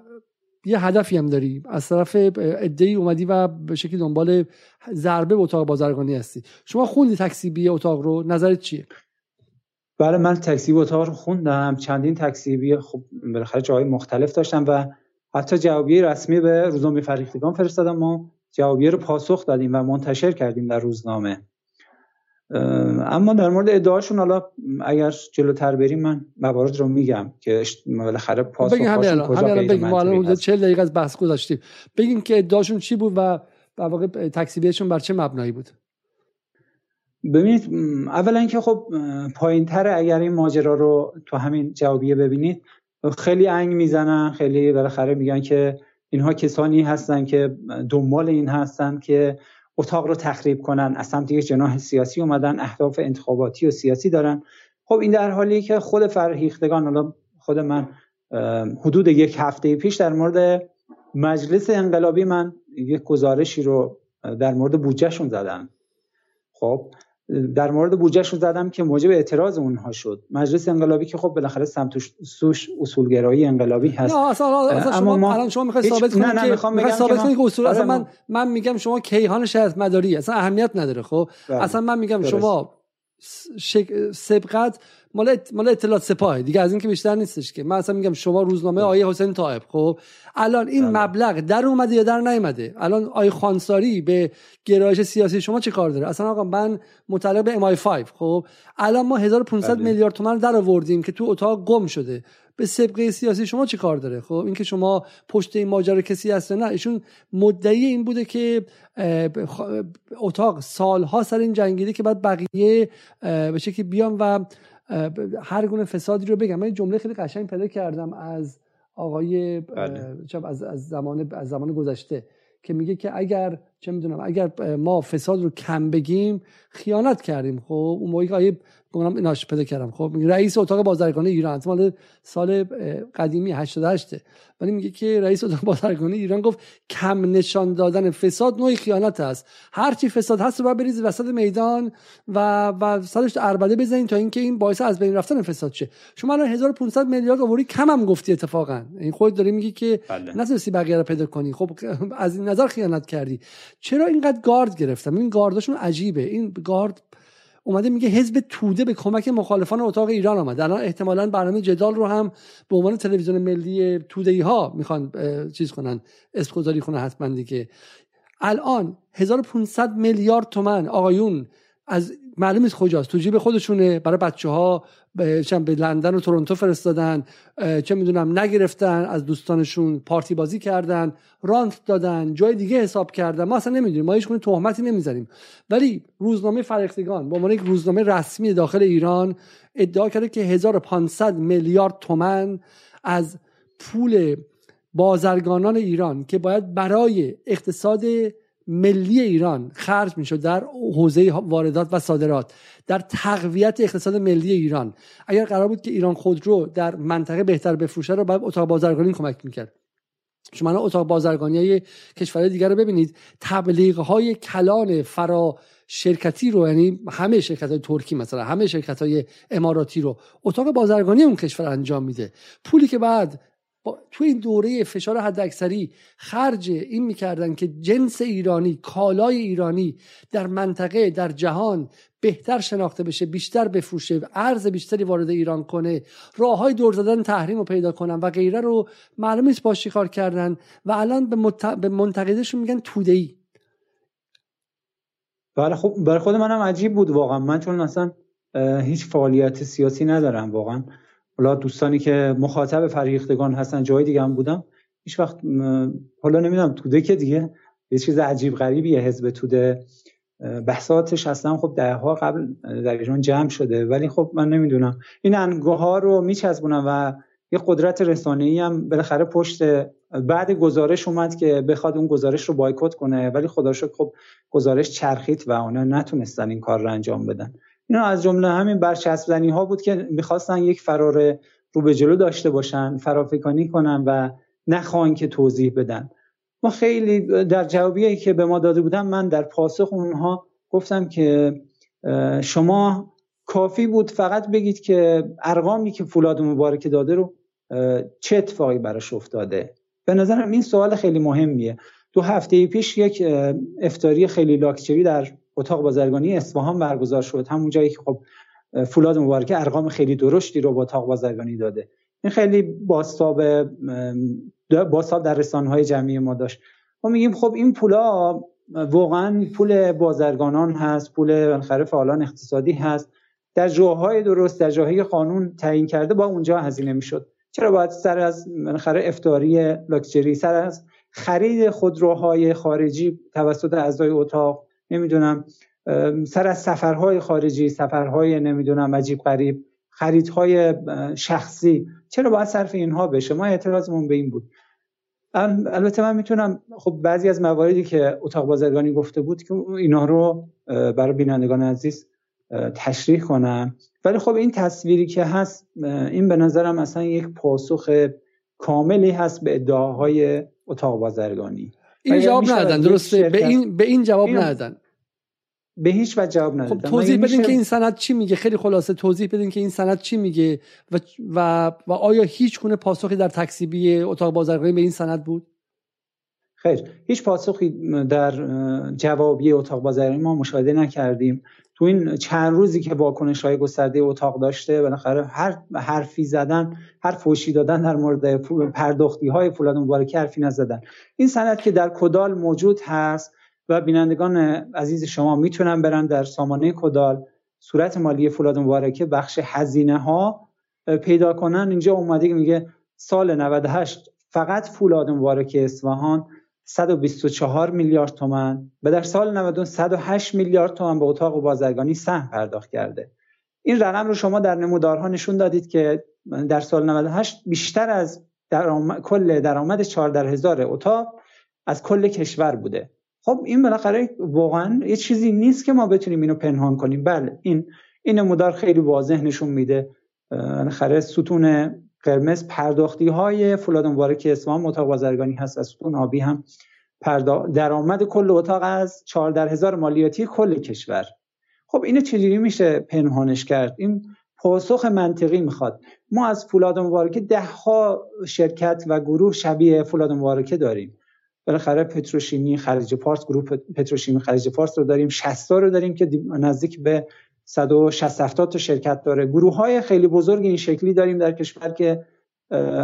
یه هدفی هم داری، از طرف عده‌ای اومدی و به شکلی دنبال ضربه به اتاق بازرگانی هستی. شما خوندی تکذیبیه اتاق رو، نظرت چیه؟ بله، من تکذیب اتاق رو خوندم، چندین تکذیبیه خب بالاخره جای مختلف داشتم و حتی جوابیه رسمی به روزنامه فرخیدگان فرستادم. ما جوابیه رو پاسخ دادیم و منتشر کردیم در روزنامه. اما در مورد ادعاشون حالا اگر جلوتر بریم من مبارد رو میگم که بالاخره پاسخشون کجا پیدا میشه. ما 40 دقیقه از بحث گذاشتیم، بگین که ادعاشون چی بود و در واقع تکذیبیشون بر چه مبنایی بود. ببینید، اولا که خب پایین‌تر اگر این ماجرا رو تو همین جوابیه ببینید، خیلی انگ میزنن، خیلی بالاخره میگن که اینها کسانی هستن که دنبال این هستن که اتاق رو تخریب کنن، از سمت یک جناح سیاسی اومدن، اهداف انتخاباتی و سیاسی دارن. خب این در حالیه که خود فرهیختگان، حالا خود من حدود یک هفته پیش در مورد مجلس انقلابی من یک گزارشی رو در مورد بودجهشون زدم. خب در مورد بودجهشون زدم که موجب اعتراض اونها شد. مجلس انقلابی که خب بالاخره سمت سوش اصولگرایی انقلابی هست. نه اصلا شما الان شما میخواید ثابت کنید که میخواید ثابت کنید که اصول اصلا من میگم شما کیهان شرط مداری اصلا اهمیت نداره. خب اصلا من میگم شما سبقت مال اطلاعات سپاه دیگه، از این که بیشتر نیستش که. من اصلا میگم شما روزنامه آیه حسین طائب، خب الان این مبلغ در اومده یا در نیومده؟ الان آیه خانساری به گرایش سیاسی شما چه کار داره؟ اصلا آقا من متعلق به MI5. خب الان ما 1500 میلیارد تومان در آوردیم که تو اتاق گم شده، به سابقه سیاسی شما چه کار داره؟ خب اینکه شما پشت این ماجرا کسی هست نه، ایشون مدعی این بوده که اتاق سالها سر این جنگیده که بعد بقیه بشه که بیان و هر گونه فسادی رو بگم. من جمله خیلی قشنگ پیدا کردم از آقای چپ از زمان گذشته که میگه که اگر چه میدونم اگر ما فساد رو کم بگیم خیانت کردیم. خب اون موقعی که آیه گفتم ایناش پیدا کردم، خب رئیس اتاق بازرگانی ایران سال قدیمی 88، ولی میگه که رئیس اتاق بازرگانی ایران گفت کم نشان دادن فساد نوعی خیانت است، هر چی فساد هست رو باید بریز وسط میدان و سرش عربده بزنین تا اینکه این باعث از بین رفتن فساد شه. شما الان 1500 میلیارد آوری کم هم گفتی اتفاقا، این خودت داری میگی که نتونستی بقیه رو پیدا کنی، خب از این نظر خیانت کردی. چرا اینقدر گارد گرفتم؟ این گارداشون عجیبه. این گارد اومده میگه حزب توده به کمک مخالفان اتاق ایران آمده. الان احتمالاً برنامه جدال رو هم به عنوان تلویزیون ملی توده‌ای ها میخوان چیز کنن، اسم گذاری کنن حتما دیگه. الان 1500 میلیارد تومان آقایون از معلوم نیست کجاست، تو جیب خودشونه، برای بچه‌ها به لندن و تورنتو فرستادن، چه میدونم نگرفتن از دوستانشون، پارتی بازی کردن، رانت دادن، جای دیگه حساب کردن. ما اصلا نمیدونیم، ما هیچ گونه تهمتی نمیزنیم. ولی روزنامه فرخیدگان به عنوان یک روزنامه رسمی داخل ایران ادعا کرده که 1500 میلیارد تومان از پول بازرگانان ایران که باید برای اقتصاد ملی ایران خرج میشد در حوزه واردات و صادرات، در تقویت اقتصاد ملی ایران، اگر قرار بود که ایران خودرو در منطقه بهتر بفروشه رو باید اتاق بازرگانی کمک میکرد. شما الان اتاق بازرگانی‌های کشورهای دیگر رو ببینید، تبلیغ‌های کلان فرا شرکتی رو، یعنی همه شرکت‌های ترکی مثلا، همه شرکت‌های اماراتی رو اتاق بازرگانی اون کشور انجام میده. پولی که بعد تو این دوره فشار حداکثری خرج این میکردن که جنس ایرانی، کالای ایرانی در منطقه، در جهان بهتر شناخته بشه، بیشتر بفروشه، ارز بیشتری وارد ایران کنه، راههای دور زدن تحریم رو پیدا کنن و غیره رو معلوم نیست باش چیکار کردن و الان به منتقدشون میگن توده‌ای. برای خود منم عجیب بود واقعا. من چون اصلا هیچ فعالیت سیاسی ندارم واقعا، حالا دوستانی که مخاطب فرهیختگان هستن، جای دیگه هم بودم، هیچ وقت حالا نمیدونم توده که دیگه یه چیز عجیب غریبیه. حزب توده بحثاتش اصلا خب دهها قبل در ایران جمع شده، ولی خب من نمیدونم این انگوها رو میچسبونن و یه قدرت رسانه‌ای هم بالاخره پشت، بعد گزارش اومد که بخواد اون گزارش رو بایکوت کنه، ولی خدا شکر خب گزارش چرخید و اونا نتونستن این کار رو انجام بدن. اینا از جمله همین برچسب‌زنی ها بود که میخواستن یک فرار رو به جلو داشته باشن، فرافکنی کنن و نخوان که توضیح بدن. ما خیلی در جوابیه که به ما داده بودن، من در پاسخ اونها گفتم که شما کافی بود فقط بگید که ارقامی که فولاد مبارکه داده رو چه اتفاقی براش افتاده. به نظرم این سوال خیلی مهمیه. 2 هفته پیش یک افطاری خیلی لاکچری در اتاق بازرگانی اصفهان برگزار شد، همون جایی که خب فولاد مبارکه ارقام خیلی درشتی رو با اتاق بازرگانی داده. این خیلی بازتاب در رسانه‌های جمعی ما داشت. ما میگیم خب این پولا واقعا پول بازرگانان هست، پول بالاخره فعالان اقتصادی هست، در جاهای درست، در جاهای قانون تعیین کرده با اونجا هزینه میشد. چرا باید سر از بالاخره افطاری لاکچری، سر از خرید خودروهای خارجی توسط اعضای اتاق، نمیدونم سر از سفرهای خارجی، سفرهای نمیدونم عجیب غریب، خریدهای شخصی، چرا باید صرف اینها بشه؟ ما اعتراضمون به این بود. البته من میتونم خب بعضی از مواردی که اتاق بازرگانی گفته بود که اینا رو برای بینندگان عزیز تشریح کنم، ولی خب این تصویری که هست این به نظرم اصلا یک پاسخ کاملی هست به ادعاهای اتاق بازرگانی. این جواب ندادن، درسته؟ به این جواب ندادن، به هیچ وجه جواب ندادن. خب توضیح بدین که این سند چی میگه، خیلی خلاصه توضیح بدین که این سند چی میگه و آیا هیچ گونه پاسخی در تکذیبی اتاق بازرگانی به این سند بود؟ خیر، هیچ پاسخی در جوابی اتاق بازرگانی ما مشاهده نکردیم. تو این چند روزی که واکنش‌های گسترده اتاق داشته، بالاخره هر حرفی زدن، هر فحشی دادن در مورد پرداختی‌های فولاد مبارکه حرفی نزدن. این سند که در کدال موجود هست و بینندگان عزیز شما میتونن برن در سامانه کدال صورت مالی فولاد مبارکه بخش هزینه‌ها پیدا کنن. اینجا اومده که میگه سال 98 فقط فولاد مبارکه اصفهان 124 میلیارد تومان و در سال 90 108 میلیارد تومان به اتاق بازرگانی سهم پرداخت کرده. این رقم رو شما در نمودارها نشون دادید که در سال 98 بیشتر از کل درآمد 14,000 اتاق از کل کشور بوده. خب این بالاخره واقعا یه چیزی نیست که ما بتونیم اینو پنهان کنیم. بله این نمودار خیلی واضح نشون میده بالاخره ستون قرمز پرداختی‌های فولاد مبارکه اصفهان اتاق بازرگانی هست، از ستون آبی هم درآمد کل اتاق از 14,000 مالیاتی کل کشور. خب اینو چجوری میشه پنهانش کرد؟ این پاسخ منطقی میخواد. ما از فولاد مبارکه ده‌ها شرکت و گروه شبیه فولاد مبارکه داریم. بالاخره پتروشیمی خلیج فارس، گروه پتروشیمی خلیج فارس رو داریم، 60 تا رو داریم که نزدیک به 160-70 تا شرکت داره. گروه‌های خیلی بزرگ این شکلی داریم در کشور که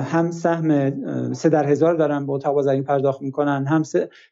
هم سهم 3/1000 دارن به اتاق بازرگانی پرداخت میکنن، هم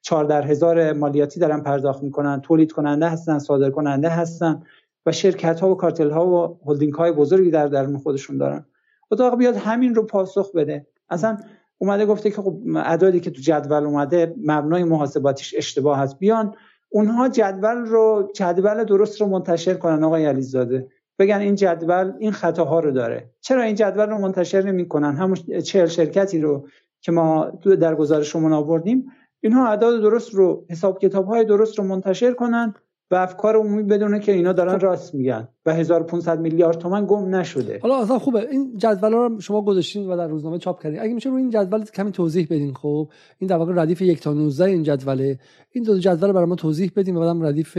4/1000 مالیاتی دارن پرداخت میکنن، تولید کننده هستن، صادر کننده هستن و شرکت‌ها و کارتل‌ها و هلدینگ‌های بزرگی در درون خودشون دارن. اتاق بیاد همین رو پاسخ بده. اصلا اومده گفته که خب اعدادی که تو جدول اومده مبنای محاسباتیش اشتباه هست، بیان اونها جدول درست رو منتشر کنن. آقای علیزاده بگن این جدول این خطاها رو داره. چرا این جدول رو منتشر نمی‌کنن؟ همون 40 شرکتی رو که ما در گزارشمون آوردیم، اینها اعداد درست رو، حساب کتاب‌های درست رو منتشر کنن و افکار عمومی بدونه که اینا دارن راست میگن و 1500 میلیارد تومان گم نشده. حالا اصلا خوبه این جدول رو شما گذاشتین و در روزنامه چاپ کردین. اگه میشه روی این جدول کمی توضیح بدین. خب این در واقع ردیف 1 تا 19 این جدوله. این دو جدول رو برای ما توضیح بدین و بعدم ردیف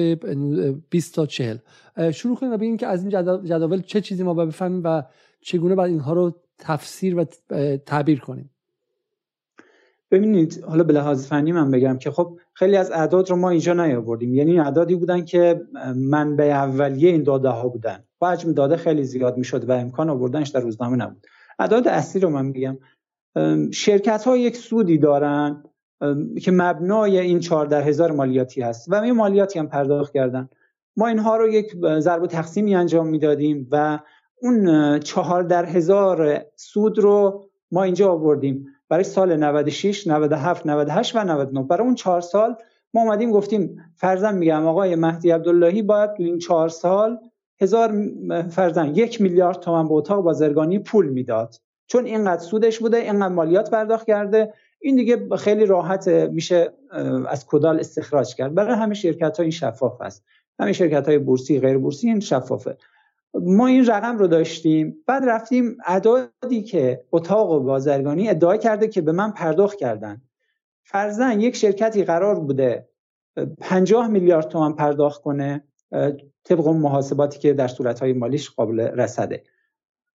20 تا 40. شروع کنیم و ببینیم که از این جدول چه چیزی ما باید بفهمیم و چگونه باید اینها رو تفسیر و تعبیر کنیم. ببینید حالا به لحاظ فنی من بگم که خب خیلی از اعداد رو ما اینجا نیاوردیم، یعنی اعدادی بودن که منبع اولیه این داده‌ها بودن. حجم داده خیلی زیاد میشد و امکان آوردنش در روزنامه نبود. اعداد اصلی رو من بگم، شرکت‌ها یک سودی دارن که مبنای این 14,000 مالیاتی هست و این مالیاتی هم پرداخت کردن. ما اینها رو یک ضرب و تقسیمی انجام میدادیم و اون 14,000 سود رو ما اینجا آوردیم. برای سال 96، 97، 98 و 99 برای اون 4 سال ما اومدیم گفتیم فرضاً میگم آقای مهدی عبداللهی باید تو این 4 سال فرضاً 1 میلیارد تومان به اتاق بازرگانی پول میداد، چون اینقدر سودش بوده، اینقدر مالیات پرداخت کرده. این دیگه خیلی راحت میشه از کدال استخراج کرد. برای همه شرکت‌ها این شفاف است. همه شرکت‌های بورسی، غیر بورسی این شفافه. ما این رقم رو داشتیم. بعد رفتیم اعدادی که اتاق بازرگانی ادعا کرده که به من پرداخت کردن. فرضاً یک شرکتی قرار بوده 50 میلیارد تومان پرداخت کنه طبق محاسباتی که در صورت‌های مالیش قابل رصده.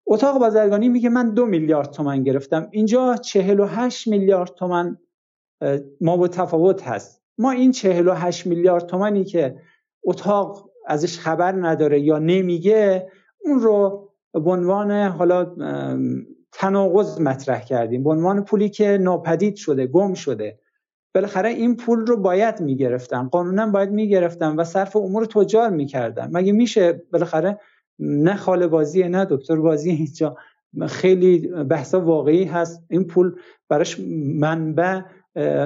اتاق بازرگانی میگه من 2 میلیارد تومان گرفتم. اینجا 48 میلیارد تومان ما با تفاوت هست. ما این 48 میلیارد تومانی که اتاق ازش خبر نداره یا نمیگه، اون رو به عنوان حالا تناقض مطرح کردیم، به عنوان پولی که ناپدید شده، گم شده. بالاخره این پول رو باید میگرفتم، قانونا باید میگرفتم و صرف امور تجار میکردم. مگه میشه؟ بالاخره نه خاله بازیه نه دکتر بازیه، اینجا خیلی بحثا واقعی هست. این پول براش منبع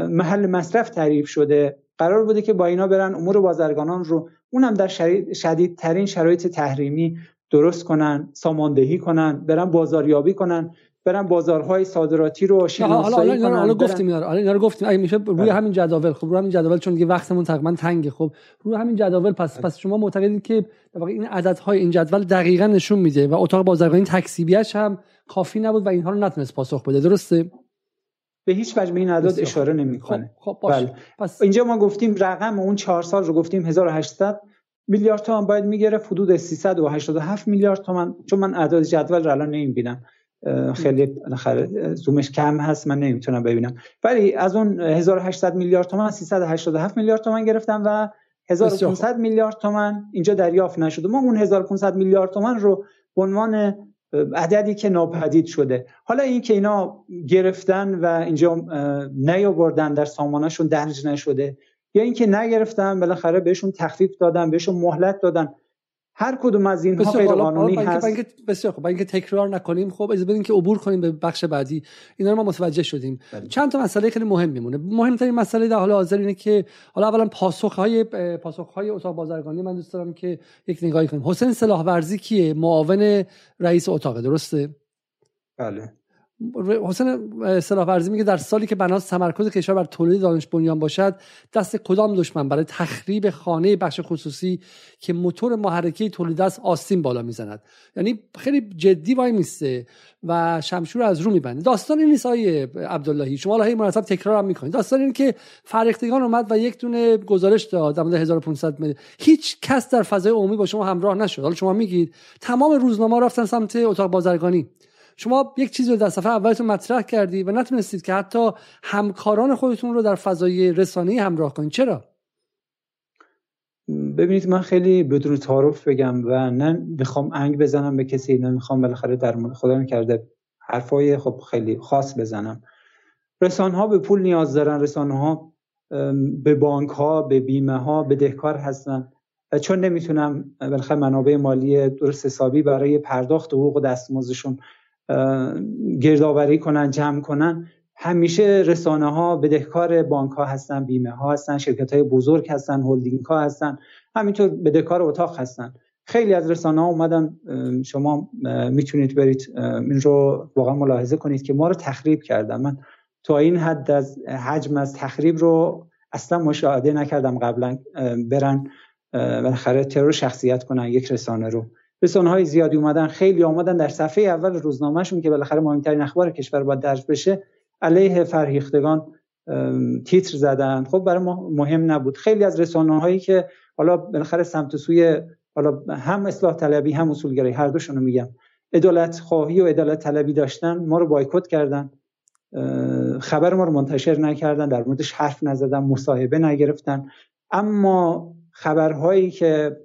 محل مصرف تعریف شده، قرار بوده که با اینا برن امور بازرگانان رو، اونم در شدیدترین شرایط تحریمی درست کنن، ساماندهی کنن، برن بازاریابی کنن، برن بازارهای صادراتی رو شناسایی کنن. حالا گفتیم اینا رو گفتیم. اگه میشه روی همین جداول، خب روی همین جداول، چون دیگه وقتمون تقریبا تنگه، خب روی همین جداول پس شما معتقدید که در واقع این عددهای این جدول دقیقاً نشون میده و اتاق بازرگانی تکسیبیش هم کافی نبود و اینها رو نتونست پاسخ بده. درسته؟ به هیچ وجه به این عدد اشاره نمی‌کنه. بله. پس اینجا ما گفتیم رقم اون 4 سال رو گفتیم 1800 میلیارد تومان باید میگرفت، حدود 387 میلیارد تومان. چون من اعداد جدول رو الان نمی‌بینم، خیلی زومش کم هست، من نمیتونم ببینم، ولی از اون 1800 میلیارد تومان 387 میلیارد تومان گرفتم و 1500 میلیارد تومان اینجا دریافت نشده. ما اون 1500 میلیارد تومان رو به عنوان عددی که ناپدید شده، حالا این که اینا گرفتن و اینجا نیاوردن در سامانهشون درج نشده، یا اینکه نگرفتن بالاخره بهشون تخفیف دادن، بهشون مهلت دادن، هر کدوم از اینها غیر قانونی هست. بسیار خوب، برای اینکه تکرار نکنیم، خب اجازه بدین که عبور کنیم به بخش بعدی. اینا رو ما متوجه شدیم. چند تا مسئله خیلی مهم میمونه. مهمترین مسئله در حال حاضر اینه که حالا اولا پاسخهای اتاق بازرگانی، من دوست دارم که یک نگاهی کنیم. حسین سلاحورزی کیه؟ معاون رئیس اتاق، درسته؟ بله. حسین سلاحورزی میگه در سالی که بنا تمرکز کشور بر تولید دانش بنیان باشد، دست کدام دشمن برای تخریب خانه بخش خصوصی که موتور محرکه تولید است آستین بالا میزند. یعنی خیلی جدی وای میسته و شمشیر از رو میبنده. داستان این نیست آقای عبداللهی، شما الان مرتب تکرار هم میکنید، داستان این که فرهیختگان اومد و یک دونه گزارش داد در مورد 1500 میلیون، هیچ کس در فضای عمومی با شما همراه نشد. حالا شما میگید تمام روزنامه‌ها رفتن سمت اتاق بازرگانی. شما یک چیز رو در صفحه اولتون مطرح کردی و نتونستید که حتی همکاران خودتون رو در فضای رسانه‌ای همراه کنید. چرا؟ ببینید، من خیلی بدون تعارف بگم و نه میخوام انگ بزنم به کسی، نه میخوام بالاخره در مورد خودم کرده حرفای خب خیلی خاص بزنم. رسانه‌ها به پول نیاز دارن، رسانه‌ها به بانک‌ها، به بیمه‌ها بدهکار هستن و چون نمیتونم بالاخره منابع مالی درست حسابی برای پرداخت حقوق و دستمزدشون گردآوری کنن، جمع کنن، همیشه رسانه ها بدهکار بانک ها هستن، بیمه ها هستن، شرکت های بزرگ هستن، هلدینگ ها هستن، همینطور بدهکار اتاق هستن. خیلی از رسانه ها اومدن، شما میتونید برید این رو واقعا ملاحظه کنید که ما رو تخریب کردن. من تا این حد از حجم از تخریب رو اصلا مشاهده نکردم قبلا برن بالاخره ترور شخصیت کنن یک رسانه رو. رسانه‌های زیادی اومدن، خیلی اومدن در صفحه اول روزنامه‌شون که بالاخره مهمترین اخبار کشور باید درج بشه، علیه فرهیختگان تیتر زدن. خب برای ما مهم نبود. خیلی از رسانه‌هایی که حالا بالاخره سمت و سوی حالا هم اصلاح طلبی هم اصولگرایی، هر دوشون رو میگم، عدالت خواهی و عدالت طلبی داشتن، ما رو بایکوت کردن، خبر ما رو منتشر نکردن، در موردش حرف نزدن، مصاحبه نگرفتن. اما خبرهایی که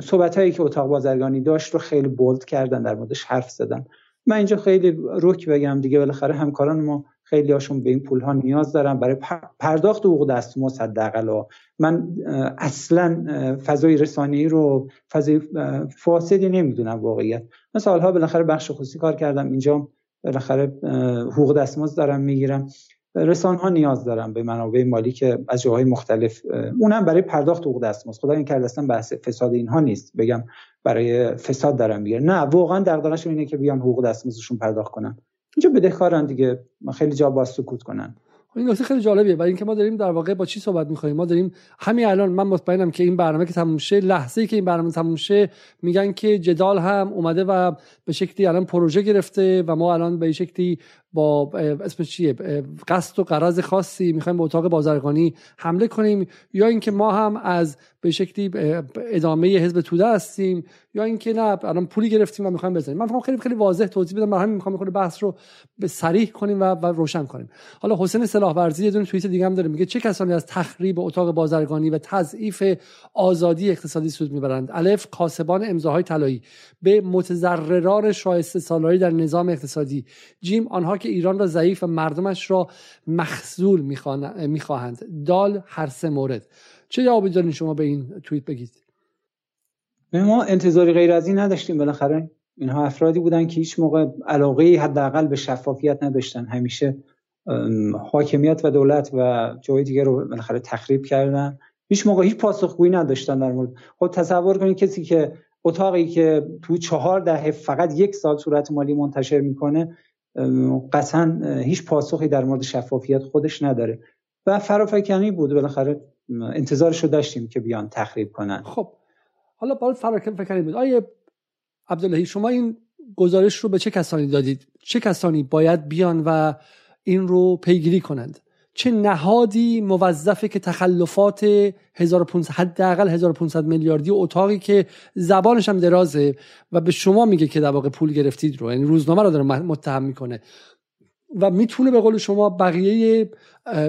صحبتایی که اتاق بازرگانی داشت رو خیلی بولد کردن، در موردش حرف زدن. من اینجا خیلی رک بگم دیگه، بالاخره همکاران ما خیلی هاشون به این پولها نیاز دارن برای پرداخت حقوق دستمزد حداقل. من اصلا فضای رسانه‌ای رو فضای فاسدی نمیدونم واقعیت. من سالها بالاخره بخش خصوصی کار کردم، اینجا بالاخره حقوق دستمزد دارم میگیرم. رسانه‌ها نیاز دارن به منابع مالی که از جاهای مختلف، اونم برای پرداخت حقوق دستمزد. خدا این کرد اصلا بحث فساد اینها نیست بگم برای فساد دارن میگیرن، نه، واقعا دغدغه‌شون اینه که بیان حقوق دستمزدشون پرداخت کنن. اینجا بدهکارن دیگه، خیلی جا با سکوت کنن. این نکته خیلی جالبیه، برای اینکه ما داریم در واقع با چی صحبت می‌کنیم. ما داریم همین الان، من مطمئنم که این برنامه که تموم شه، لحظه‌ای که این برنامه تموم شه، میگن که جدال هم اومده و به شکلی الان پروژه گرفته و ما الان به شکلی با اسمش چیه، قصد و غرض خاصی می‌خوایم به اتاق بازرگانی حمله کنیم، یا اینکه ما هم از به شکلی ادامه حزب توده هستیم، یا اینکه نه الان پولی گرفتیم و می‌خوایم بزنیم. من می‌خوام خیلی واضح توضیح بدم، من همین می‌خوام خود بحث رو صریح کنیم و روشن کنیم. حالا حسین سلاحورزی یه دونه توییت دیگه هم داره، میگه چه کسانی از تخریب اتاق بازرگانی و تضعیف آزادی اقتصادی سود میبرند؟ الف، کاسبان امضاهای طلایی، به متضرران شایسته سالاری در نظام اقتصادی، جیم، آنها که ایران را ضعیف و مردمش را مخذول میخواهند، دال، هر سه مورد. چه جوابی دارین شما به این توییت بگید؟ ما انتظاری غیر از این نداشتیم. بالاخره اینها افرادی بودن که هیچ موقع علاقه‌ای حداقل به شفافیت نداشتن، همیشه حاکمیت و دولت و جای دیگه رو بالاخره تخریب کردن، هیچ موقع هیچ پاسخگویی نداشتن در مورد. خب تصور کنید کسی که اتاقی که تو 4 دهه فقط یک سال صورت مالی منتشر میکنه، قطعا هیچ پاسخی در مورد شفافیت خودش نداره و فرافکنی بود. بالاخره انتظارش رو داشتیم که بیان تخریب کنن. خب حالا باید فرافکنی بود. آیه عبداللهی، شما این گزارش رو به چه کسانی دادید؟ چه کسانی باید بیان و این رو پیگیری کنند؟ چه نهادی موظفه که تخلفات 1500 حداقل 1500 میلیاردی اتاقی که زبانش هم درازه و به شما میگه که در واقع پول گرفتید رو، یعنی روزنامه رو داره متهم میکنه و میتونه به قول شما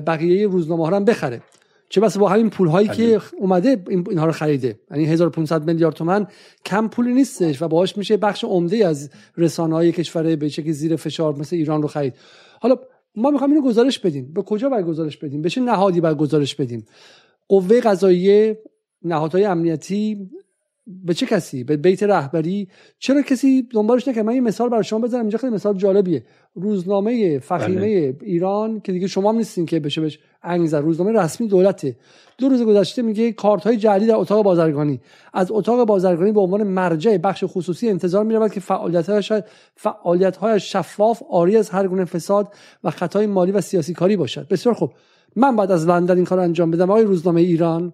بقیه روزنامه ها رو هم بخره، چه بسا با همین پول‌هایی که اومده اینها رو خریده. یعنی 1500 میلیارد تومان کم پولی نیستش و باهاش میشه بخش عمده از رسانه‌های کشور به شکلی زیر فشار مثل ایران رو خرید. حالا ما می‌خوایم اینو گزارش بدیم، به کجا برگزارش بدیم؟ به چه نهادی برگزارش بدیم؟ قوه قضاییه، نهادهای امنیتی، به چه کسی؟ به بیت رهبری؟ چرا کسی دنبالش نکنه؟ من یه مثال برای شما بزنم، اینجا خیلی مثال جالبیه. روزنامه فخیمه ایران که دیگه شما هم نیستین که بشه بهش انگیزه، روزنامه رسمی دولته، دو روز گذشته میگه کارت‌های جعلی در اتاق بازرگانی، از اتاق بازرگانی به عنوان مرجع بخش خصوصی انتظار می‌رود که فعالیت‌هایش شفاف، عاری از هر گونه فساد و خطای مالی و سیاسی کاری باشد. بسیار خوب، من بعد از لندن این کارو انجام بدم. آقای روزنامه ایران،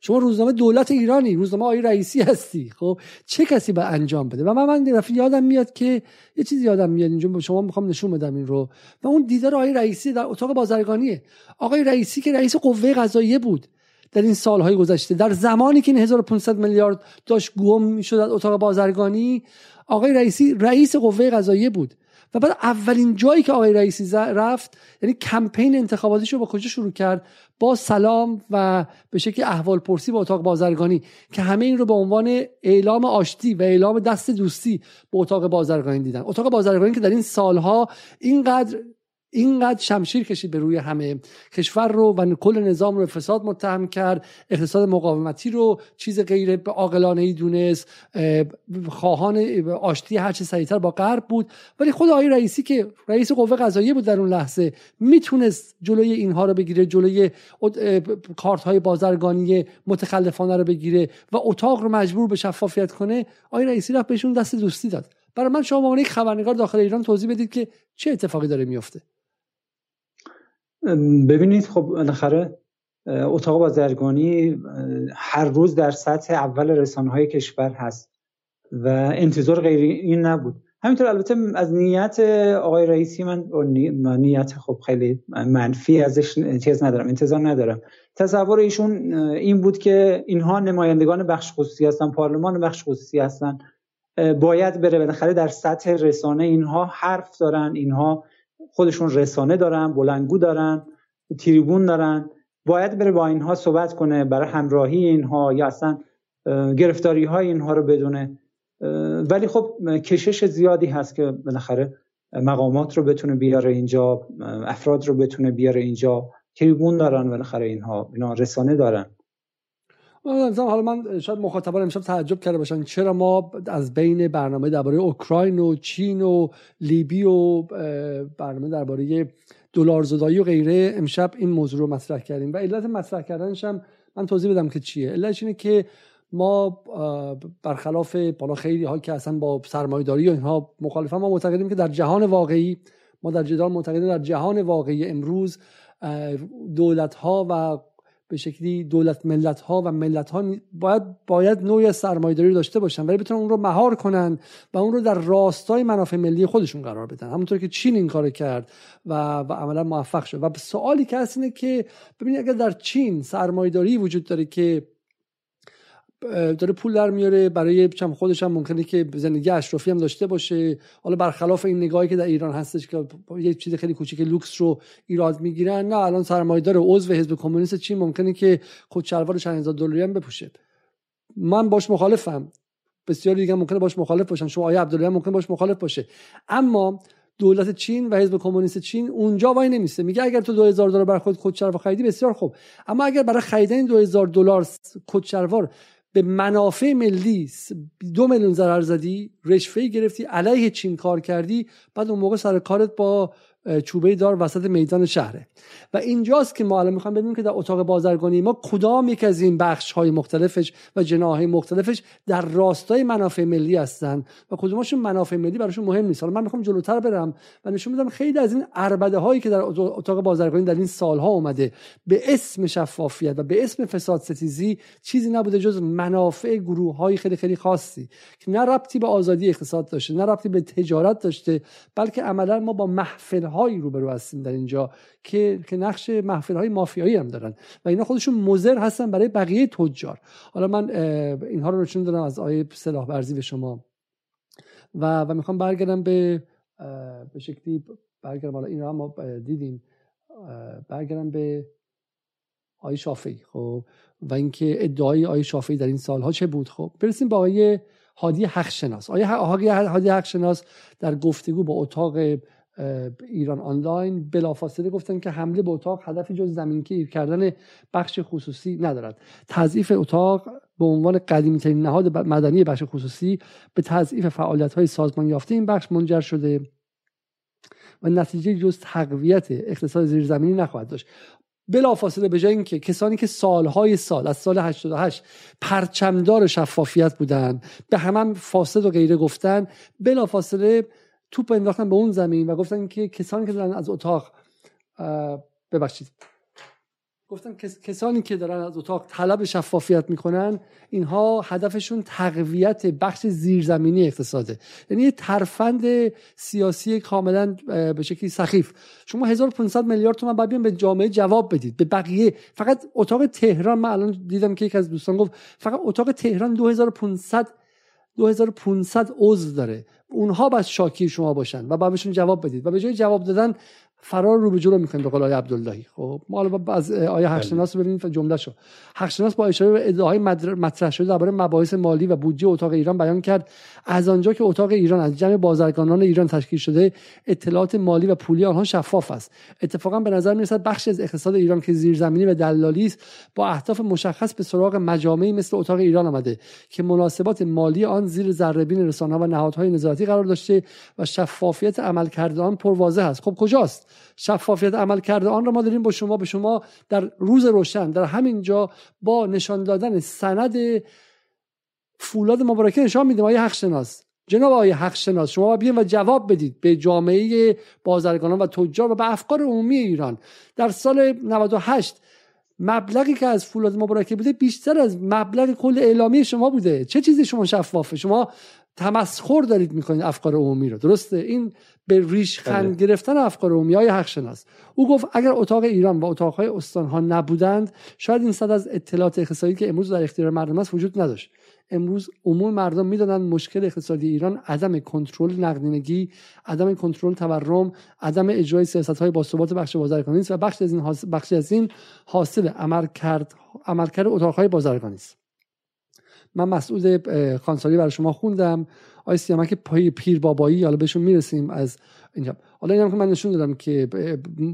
شما روزنامه دولت ایرانی، روزنامه آقای رئیسی هستی، خب چه کسی باید انجام بده؟ و من یادم میاد که یه چیزی یادم میاد اینجا به شما میخوام نشون بدم این رو، و اون دیدار آقای رئیسی در اتاق بازرگانیه. آقای رئیسی که رئیس قوه قضاییه بود در این سالهای گذشته، در زمانی که این 1500 میلیارد داشت گم میشد از اتاق بازرگانی، آقای رئیسی رئیس قوه قضاییه بود. و بعد اولین جایی که آقای رئیسی رفت، یعنی کمپین انتخاباتیش رو با کجا شروع کرد؟ با سلام و به شکل احوالپرسی با اتاق بازرگانی، که همه این رو به عنوان اعلام آشتی و اعلام دست دوستی با اتاق بازرگانی دیدن. اتاق بازرگانی که در این سالها اینقدر شمشیر کشید به روی همه، کشور رو و کل نظام رو فساد متهم کرد، اقتصاد مقاومتی رو چیز غیر عاقلانه‌ای دونست، خواهان آشتی هر چه سریعتر با غرب بود. ولی خود آقای رئیسی که رئیس قوه قضاییه بود در اون لحظه، میتونست جلوی اینها رو بگیره، جلوی کارت‌های بازرگانی متخلفانه رو بگیره و اتاق رو مجبور به شفافیت کنه. آقای رئیسی رفت بهشون دست دوستی داد. برای من شما اون یک خبرنگار داخل ایران توضیح بدید که چه اتفاقی داره میفته. ببینید، خب بالاخره اتاق بازرگانی هر روز در سطح اول رسانه‌های کشور هست و انتظار غیر این نبود. همینطور البته از نیت آقای رئیسی من نیت خب خیلی منفی ازش انتظار ندارم. تصور ایشون این بود که اینها نمایندگان بخش خصوصی هستن، پارلمان بخش خصوصی هستن، باید بره بالاخره در سطح رسانه، اینها حرف دارن، اینها خودشون رسانه دارن، بلندگو دارن، تریبون دارن، باید بره با اینها صحبت کنه، برای همراهی اینها یا اصلا گرفتاری های اینها رو بدونه. ولی خب کشش زیادی هست که بالاخره مقامات رو بتونه بیاره اینجا، افراد رو بتونه بیاره اینجا، تریبون دارن بالاخره اینا رسانه دارن. حالا من شاید مخاطبان امشب تعجب کرده باشن چرا ما از بین برنامه درباره اوکراین و چین و لیبی و برنامه درباره دلارزدایی و غیره امشب این موضوع رو مطرح کردیم. و علت مطرح کردنش هم من توضیح بدم که چیه. علتش اینه که ما برخلاف بالا خیلی ها که اصلا با سرمایه‌داری و اینها مخالفه، ما معتقدیم که در جهان واقعی، ما در جدال معتقدیم در جهان واقعی امروز دولت‌ها و به شکلی دولت ملت‌ها و ملت‌ها باید نوعی سرمایه‌داری داشته باشن، ولی بتونن اون رو مهار کنن و اون رو در راستای منافع ملی خودشون قرار بدن، همونطور که چین این کارو کرد و عملا موفق شد. و سوالی که هست اینه که ببینید، اگر در چین سرمایه‌داری وجود داره که داره پول در میاره برای چم خودش، هم ممکنه که زندگی اشرافی هم داشته باشه، حالا برخلاف این نگاهی که در ایران هستش که یه چیز خیلی کوچیک لوکس رو ایراد میگیرن، نه، الان سرمایه‌دار عضو حزب کمونیست چین ممکنه که کچلوار $1,000 هم بپوشه. من باش مخالفم، بسیاری دیگه ممکنه باش مخالف باشن، شما آیه عبداللهی ممکنه باش مخالف باشه، اما دولت چین و حزب کمونیست چین اونجا وای نمیسته، میگه اگر تو $2,000 برای خود کچلوار خریدی بسیار خوب، اما اگر برای خریدن $2,000 کچلوار به منافع ملی 2 میلیون ضرر زدی، رشوه‌ای گرفتی، علیه چین کار کردی، بعد اون موقع سر کارت با چوبه دار وسط میدان شهره. و اینجاست که ما الان میخوام ببینیم که در اتاق بازرگانی ما کدام یک از این بخش‌های مختلفش و جناح‌های مختلفش در راستای منافع ملی هستن و کدومشون منافع ملی براشون مهم نیست. حالا من میخوام جلوتر برم و نشون بدم خیلی از این عربده‌هایی که در اتاق بازرگانی در این سالها اومده به اسم شفافیت و به اسم فساد ستیزی چیزی نبوده جز منافع گروه‌های خیلی خیلی خاصی که نه ربطی به آزادی اقتصاد داشته، نه ربطی به تجارت داشته، بلکه عملاً ما با محفل هایی روبرو هستیم در اینجا که نقش محفل‌های مافیایی هم دارن و اینا خودشون مضر هستن برای بقیه تجار. حالا من اینها رو نشون دادم از آقای سلاحورزی به شما و میخوام برگردم به شکلی برگردم، حالا این رو هم ما دیدیم، برگردم به آی شافعی. خب و اینکه ادعای آی شافعی در این سالها چه بود. خب برسیم به آقای هادی حقشناس. آقای هادی حقشناس در گفتگو با اتاق ایران آنلاین بلافاصله گفتن که حمله به اتاق هدفی جز زمینگیر کردن بخش خصوصی ندارد. تضعیف اتاق به عنوان قدیمی‌ترین نهاد مدنی بخش خصوصی به تضعیف فعالیت‌های سازمان یافته این بخش منجر شده و نتیجه جز تقویت اقتصاد زیرزمینی نخواهد داشت. بلافاصله به جای اینکه کسانی که سالهای سال از سال 88 پرچمدار شفافیت بودند به همان فاسد و غیره گفتن، بلافاصله توپ انداختن به اون زمین و گفتن که کسانی که دارن از اتاق طلب شفافیت میکنن، اینها هدفشون تقویت بخش زیرزمینی اقتصاده. یعنی یه ترفند سیاسی کاملا به شکلی سخیف. شما 1500 میلیارد تومان باید بیان به جامعه جواب بدید، به بقیه. فقط اتاق تهران، من الان دیدم که یکی از دوستان گفت فقط اتاق تهران 2500 عضو داره. اونها باید شاکی شما باشن و باید بهشون جواب بدید و به جای جواب دادن فرار رو به جلو میکنید به قول آیه عبداللهی. خب ما الان از آیه حقشناس رو ببینید جمله شو. حقشناس با اشاره به ادعاهای مطرح شده درباره مباحث مالی و بودجه اتاق ایران بیان کرد از آنجا که اتاق ایران از جمع بازرگانان ایران تشکیل شده، اطلاعات مالی و پولی آنها شفاف است. اتفاقا به نظر میرسد بخشی از اقتصاد ایران که زیرزمینی و دلالی است با اهداف مشخص به سراغ مجامعی مثل اتاق ایران آمده که مناسبات مالی آن زیر ذره‌بین رسانه‌ها و نهادهای نظارتی قرار داشته و شفافیت عملکرد آن پرواضح است. خب کجاست شفافیت عملکرد آن را؟ ما داریم به شما در روز روشن در همین جا با نشان دادن سند فولاد مبارکه نشان میدیم. آقای حقشناس، جناب آقای حقشناس، شما بیاین و جواب بدید به جامعه بازرگانان و تجار و به افکار عمومی ایران. در سال 98 مبلغی که از فولاد مبارکه بوده بیشتر از مبلغ کل اعلامیه شما بوده. چه چیزی شما شفافه؟ شما تمسخر دارید میکنید افکار عمومی رو. درسته، این به ریش خند گرفتن افکار عمومی های حقشناس. او گفت اگر اتاق ایران و اتاقهای استانها نبودند شاید این صد از اطلاعات اقتصادی که امروز در اختیار مردم است وجود نداشت. امروز عموم مردم میدونن مشکل اقتصادی ایران عدم کنترل نقدینگی، عدم کنترل تورم، عدم اجرای سیاست‌های باثبات بخش بازرگانی است و بخشی از این حاصل عملکرد اتاق‌های بازرگانی است. من مسعود خانساری برای شما خوندم. آقای سیامک پیربابایی، حالا بهشون میرسیم از اینجا. حالا اینم که من نشون دادم که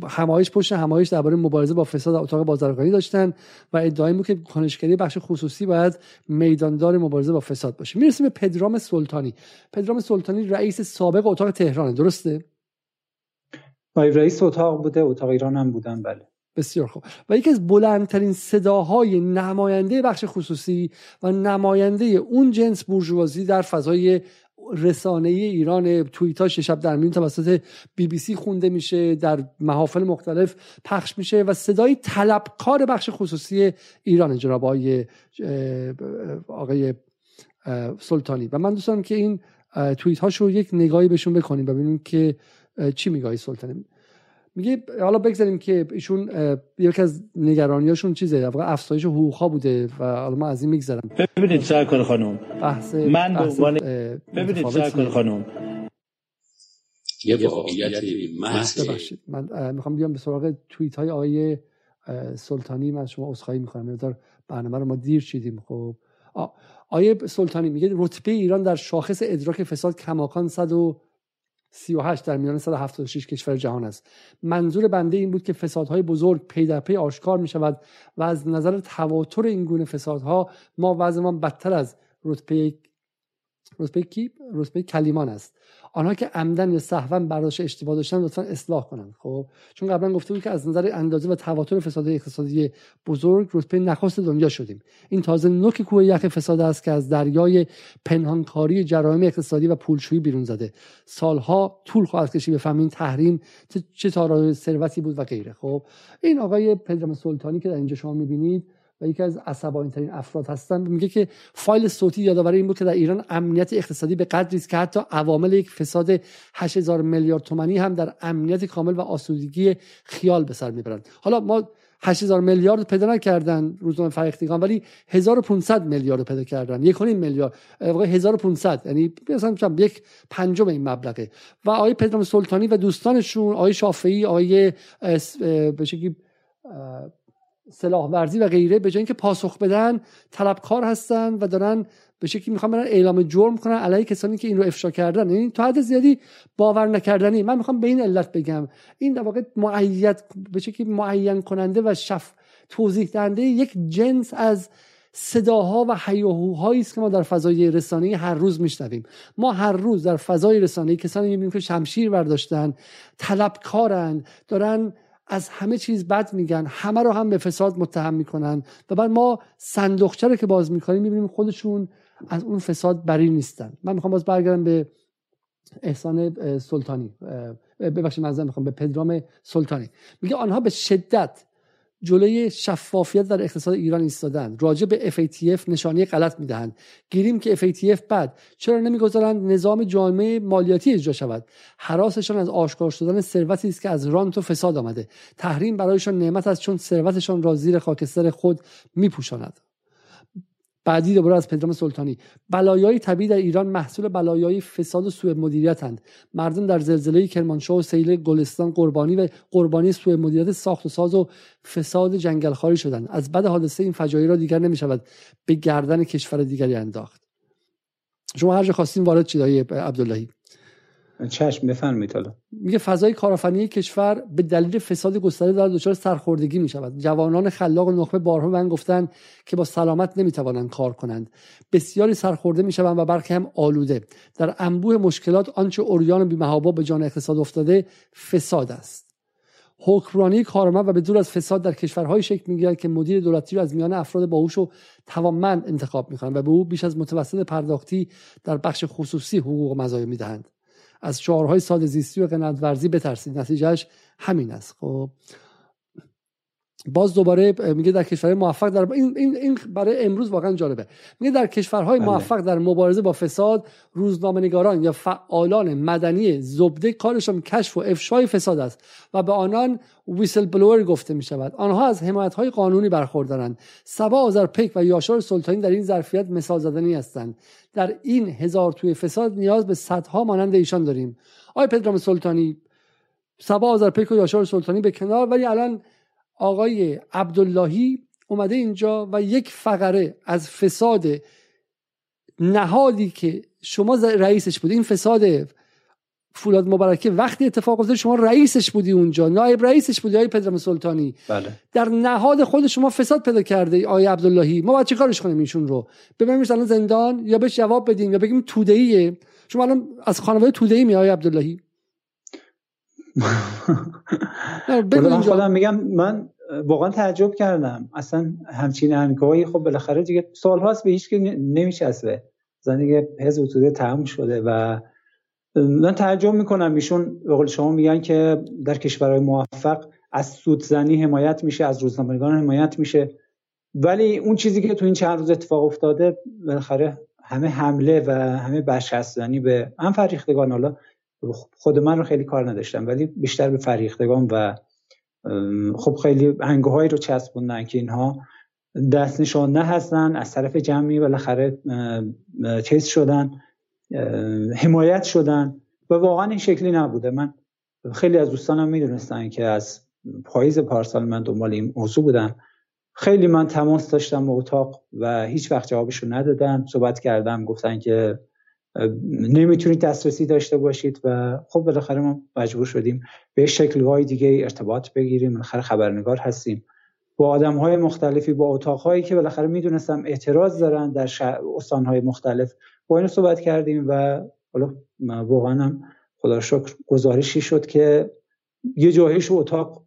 همایش پشت همایش درباره مبارزه با فساد اتاق بازرگانی داشتن و ادعای بود که کنشگری بخش خصوصی باید میداندار مبارزه با فساد باشه. میرسیم به پدرام سلطانی. پدرام سلطانی رئیس سابق اتاق تهران، درسته؟ رئیس اتاق بوده، اتاق ایران هم بودن. بله، بسیار خوب. و یکی از بلندترین صداهای نماینده بخش خصوصی و نماینده اون جنس بورژوازی در فضای رسانه‌ای ایران، توییتاش شب در میون توسط BBC خونده میشه، در محافل مختلف پخش میشه و صدای طلبکار بخش خصوصی ایران جناب آقای سلطانی. و من دوست دارم که این توییت‌هاشو یک نگاهی بهشون بکنیم و ببینیم که چی میگه آقای سلطانی. میگه حالا بگذاریم که ایشون یکی از نگرانیاشون چیزه، افزایش حقوق‌ها بوده و حالا ما از این میگذرم. ببینید سرکار خانم، من به عنوان ببینید سرکار خانم یه واقعیت محض. ببخشید من میخوام بیام به سراغ توییت‌های آقای سلطانی. من شما عذرخواهی می‌کنم، یه مقدار برنامه رو ما دیر چیدیم. خب آقای سلطانی میگه رتبه ایران در شاخص ادراک فساد کماکان 138 در میان 176 کشور جهان است. منظور بنده این بود که فسادهای بزرگ پی در پی آشکار می شود و از نظر تواتر این گونه فسادها ما وضعمان بدتر از رتبه کلیمان است. آنها که عمدن یا سهوا برداشت اشتباه داشتن لطفا اصلاح کنند. خب چون قبلا گفته بود که از نظر اندازه و تواتر فسادهای اقتصادی بزرگ رتبه نخست دنیا شدیم. این تازه نوک کوه یخ فساد است که از دریای پنهانکاری جرایم اقتصادی و پولشویی بیرون زده. سالها طول خواهد کشید بفهمیم تحریم چه تاراج ثروتی بود و غیره. خب این آقای پدرام سلطانی که در اینجا شما می‌بینید و یکی از عصبانی‌ترین افراد هستند، میگه که فایل صوتی یادآور این بود که در ایران امنیت اقتصادی به قدری است که حتی عوامل یک فساد 8000 میلیارد تومانی هم در امنیت کامل و آسودگی خیال به سر میبرند. حالا ما 8000 میلیارد پیدا نکردن روزنامه فرخیدگان، ولی 1500 میلیارد پیدا کردن. 1.5 میلیارد، واقعا 1500، یعنی مثلا یک پنجم این مبلغه. و آقای پدرام سلطانی و دوستانشون، آقای شافعی، آقای به شکلی سلاحورزی و غیره به جای اینکه پاسخ بدن طلبکار هستن و دارن به شکلی میخوان برن اعلام جرم کنن علیه کسانی که این رو افشا کردن. یعنی تا حد زیادی باور نکردنی. من میخوام به این علت بگم این در واقع به شکلی معین کننده و توضیح دهنده یک جنس از صداها و هیاهوهایی است که ما در فضای رسانه‌ای هر روز میشنویم. ما هر روز در فضای رسانه‌ای کسانی میبینیم که شمشیر برداشتن، طلبکارن، دارن از همه چیز بد میگن، همه رو هم به فساد متهم میکنن و بعد ما صندوقچه رو که باز میکنیم میبینیم خودشون از اون فساد بری نیستن. من میخوام باز برگردم به احسان سلطانی، ببخشید معذرت میخوام به پدرام سلطانی. میگه آنها به شدت جلوی شفافیت در اقتصاد ایران ایستادند، راجع به FATF نشانه غلط میدهند، گیریم که FATF بعد چرا نمیگذارند نظام جامع مالیاتی اجرا شود؟ هراسشان از آشکار شدن ثروتی است که از رانت و فساد آمده، تحریم برایشان نعمت است چون ثروتشان را زیر خاکستر خود میپوشاند. بعدی دوباره از پدرام سلطانی، بلایای طبیعی در ایران محصول بلایای فساد و سوء مدیریتند. مردم در زلزله کرمانشاه و سیل گلستان قربانی سوء مدیریت ساخت و ساز و فساد جنگلخواری شدند. از بعد حادثه این فجایع را دیگر نمی‌شود به گردن کشور دیگری انداخت. شما هر جا خواستین وارد چید آقای عبداللهی. چشم، بفرمایید. حالا میگه فضای کارآفرینی کشور به دلیل فساد گسترده دارد دچار سرخوردگی میشود. جوانان خلاق و نخبه بارها من گفتند که با سلامت نمیتوانند کار کنند. بسیاری سرخورده میشوند و برخی هم آلوده. در انبوه مشکلات آنچه عریان و بی‌محابا به جان اقتصاد افتاده فساد است. حکمرانی کارآمد و بدور از فساد در کشورهای شکل میگیرد که مدیر دولتی را از میان افراد باهوش و توانمند انتخاب میکنند و به او بیش از متوسط پرداختی در بخش خصوصی حقوق و مزایا میدهند. از شعارهای ساده زیستی و قناعت‌ورزی بترسید، نتیجهش همین است. خب باز دوباره میگه در کشورهای موفق در این برای امروز واقعا جالبه. میگه در کشورهای موفق در مبارزه با فساد روزنامه‌نگاران یا فعالان مدنی زبده کارشان کشف و افشای فساد است و به آنان ویسل بلور گفته می شود. آنها از حمایت‌های قانونی برخوردارند. سبا آذرپیک و یاشار سلطانی در این ظرفیت مثال زدنی هستند. در این هزار توی فساد نیاز به صدها مانند ایشان داریم. آقای پدرام سلطانی، سبا آذرپیک و یاشار سلطانی به کنار، ولی الان آقای عبداللهی اومده اینجا و یک فقره از فساد نهادی که شما رئیسش بودی، این فساد فولاد مبارکه وقتی اتفاق افتاد شما رئیسش بودی، اونجا نایب رئیسش بودی آقای پدرام سلطانی. بله. در نهاد خود شما فساد پیدا کرده آقای عبداللهی. ما باید چه کارش کنیم ایشون رو؟ ببریمش الان زندان یا بهش جواب بدیم یا بگیم توده‌ایه؟ شما الان از خانواده توده‌ای میای آقای عبداللهی؟ خودم میگم من واقعا تعجب کردم، اصلا همچین انگاهی. خب بالاخره دیگه سالهاست به هیچ که نمیچسبه، زندگی حزب توده تموم شده و من تعجب میکنم ایشون به قول شما میگن که در کشورهای موفق از سودزنی حمایت میشه، از روزنامه‌نگاران حمایت میشه، ولی اون چیزی که تو این چند روز اتفاق افتاده بالاخره همه حمله و همه بشکستنی به هم فرهیختگان. حالا خود من رو خیلی کار نداشتم ولی بیشتر به فرهیختگان و خب خیلی هنگاهایی رو چسبوندن که اینها دست نشانده هستن، از طرف جمعی بالاخره چیز شدن، حمایت شدن و واقعا این شکلی نبوده. من خیلی از دوستانم میدونستن که از پاییز پارسال من دنبال این موضوع بودم، خیلی من تماس داشتم با اتاق و هیچ وقت جوابشون ندادن. صحبت کردم، گفتن که نمیتونید دسترسی داشته باشید و خب بالاخره ما مجبور شدیم به شکل‌های دیگه ارتباط بگیریم. بالاخره خبرنگار هستیم با آدم‌های مختلفی، با اتاق‌هایی که بالاخره میدونستم اعتراض دارن در استان‌های مختلف، با اینا صحبت کردیم و حالا واقعا هم خدا شکر گزارشی شد که یه جاهیش اتاق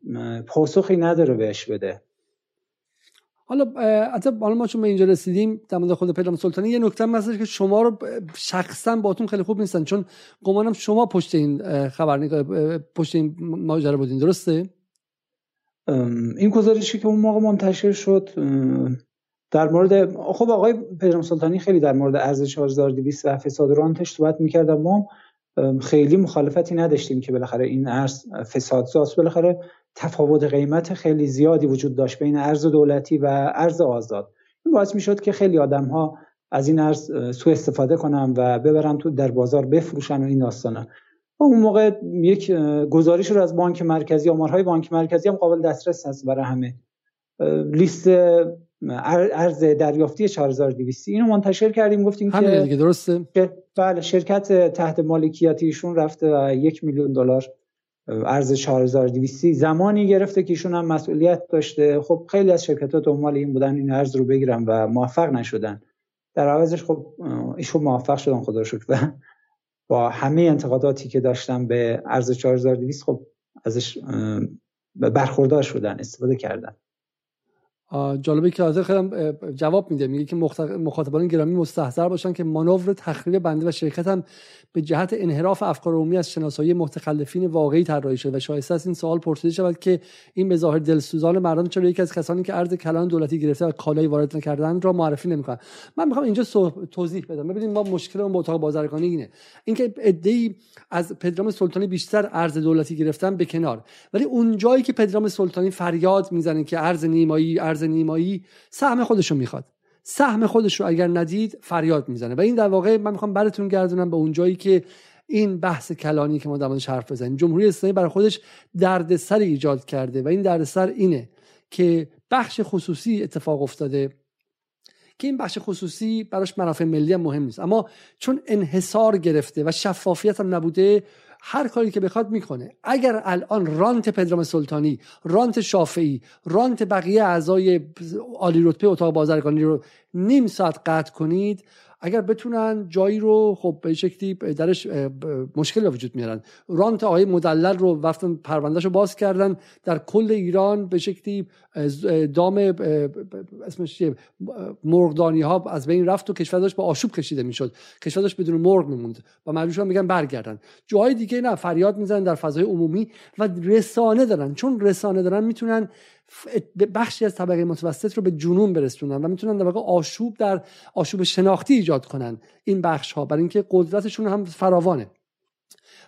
پاسخی نداره بهش بده. حالا ما چون به اینجا رسیدیم در مورد خود پدرام سلطانی یه نکته هستش که شما رو شخصا باهاتون خیلی خوب نیستن، چون گمانم شما پشت این خبرنگار، پشت این ماجرا بودین، درسته؟ این گزارشی که اون موقع منتشر شد در مورد خب آقای پدرام سلطانی خیلی در مورد ارز 4200 و فساد رانتش صحبت می‌کرد. ما خیلی مخالفتی نداشتیم که بالاخره این ارز فسادزاست. بالاخره تفاوت قیمت خیلی زیادی وجود داشت بین ارز دولتی و ارز آزاد. این باعث میشد که خیلی آدم‌ها از این ارز سوء استفاده کنن و ببرن تو در بازار بفروشن و این داستانا. اون موقع یک گزارش رو از بانک مرکزی، آمارهای بانک مرکزی هم قابل دسترس هست برای همه، لیست ارز دریافتی 4200 اینو منتشر کردیم، گفتیم که دیگه درسته، بله شرکت تحت مالکیت ایشون رفته و $1,000,000 ارز 4200 زمانی گرفته که ایشون هم مسئولیت داشته. خب خیلی از شرکت‌ها دنبال این بودن این ارز رو بگیرن و موفق نشدن، در عوضش خب ایشون موفق شدن خدا رو شکر و با همه انتقاداتی که داشتن به ارز 4200 خب ازش برخوردار شدن، استفاده کردن. جالبه که حاضر خیلی جواب میده، میگه که مخاطبان گرامی مستحضر باشن که مانور تخریب بنده و شرکت هم به جهت انحراف افکار عمومی از شناسایی متخلفین واقعی طراحی شده و شایسته است این سوال پرسیده شود که این به ظاهر دلسوزان مردم چرا یکی از کسانی که ارز کلان دولتی گرفته و کالایی وارد نکردن را معرفی نمی‌کنند. من می‌خوام اینجا توضیح بدم. ببینید ما مشکلمون با اتاق بازرگانی اینه، اینکه عده‌ای از پدرام سلطانی بیشتر ارز دولتی گرفتن به کنار، ولی اون جایی که پدرام سلطانی فریاد می‌زنه که ارز نیمایی سهم خودشو میخواد، سهم خودشو اگر ندید فریاد میزنه و این در واقع من میخوام براتون گردونم به اون جایی که این بحث کلانی که ما در موردش حرف بزنیم جمهوری اسلامی برای خودش دردسر ایجاد کرده و این دردسر اینه که بخش خصوصی اتفاق افتاده که این بخش خصوصی براش منافع ملی مهم نیست، اما چون انحصار گرفته و شفافیت هم نبوده هر کاری که بخواد میکنه. اگر الان رانت پدرام سلطانی، رانت شافعی، رانت بقیه اعضای عالی رتبه اتاق بازرگانی رو نیم ساعت قطع کنید، اگر بتونن جایی رو خب به شکلی درش مشکل به وجود میارن. رانت آقای مدلل رو وقتن پروندهشو باز کردن در کل ایران به شکلی دام اسمش چیه مرغدانی ها از بین رفت و کشور داشت با آشوب کشیده میشد، کشور داشت بدون مرغ میموند و مجبور شدن میگن برگردن. جای دیگه نه، فریاد میزنن در فضای عمومی و رسانه دارن، چون رسانه دارن میتونن بخشی از طبقه متوسط رو به جنون برسونن و میتونن در واقع آشوب شناختی ایجاد کنن این بخش ها، برای اینکه قدرتشون هم فراوانه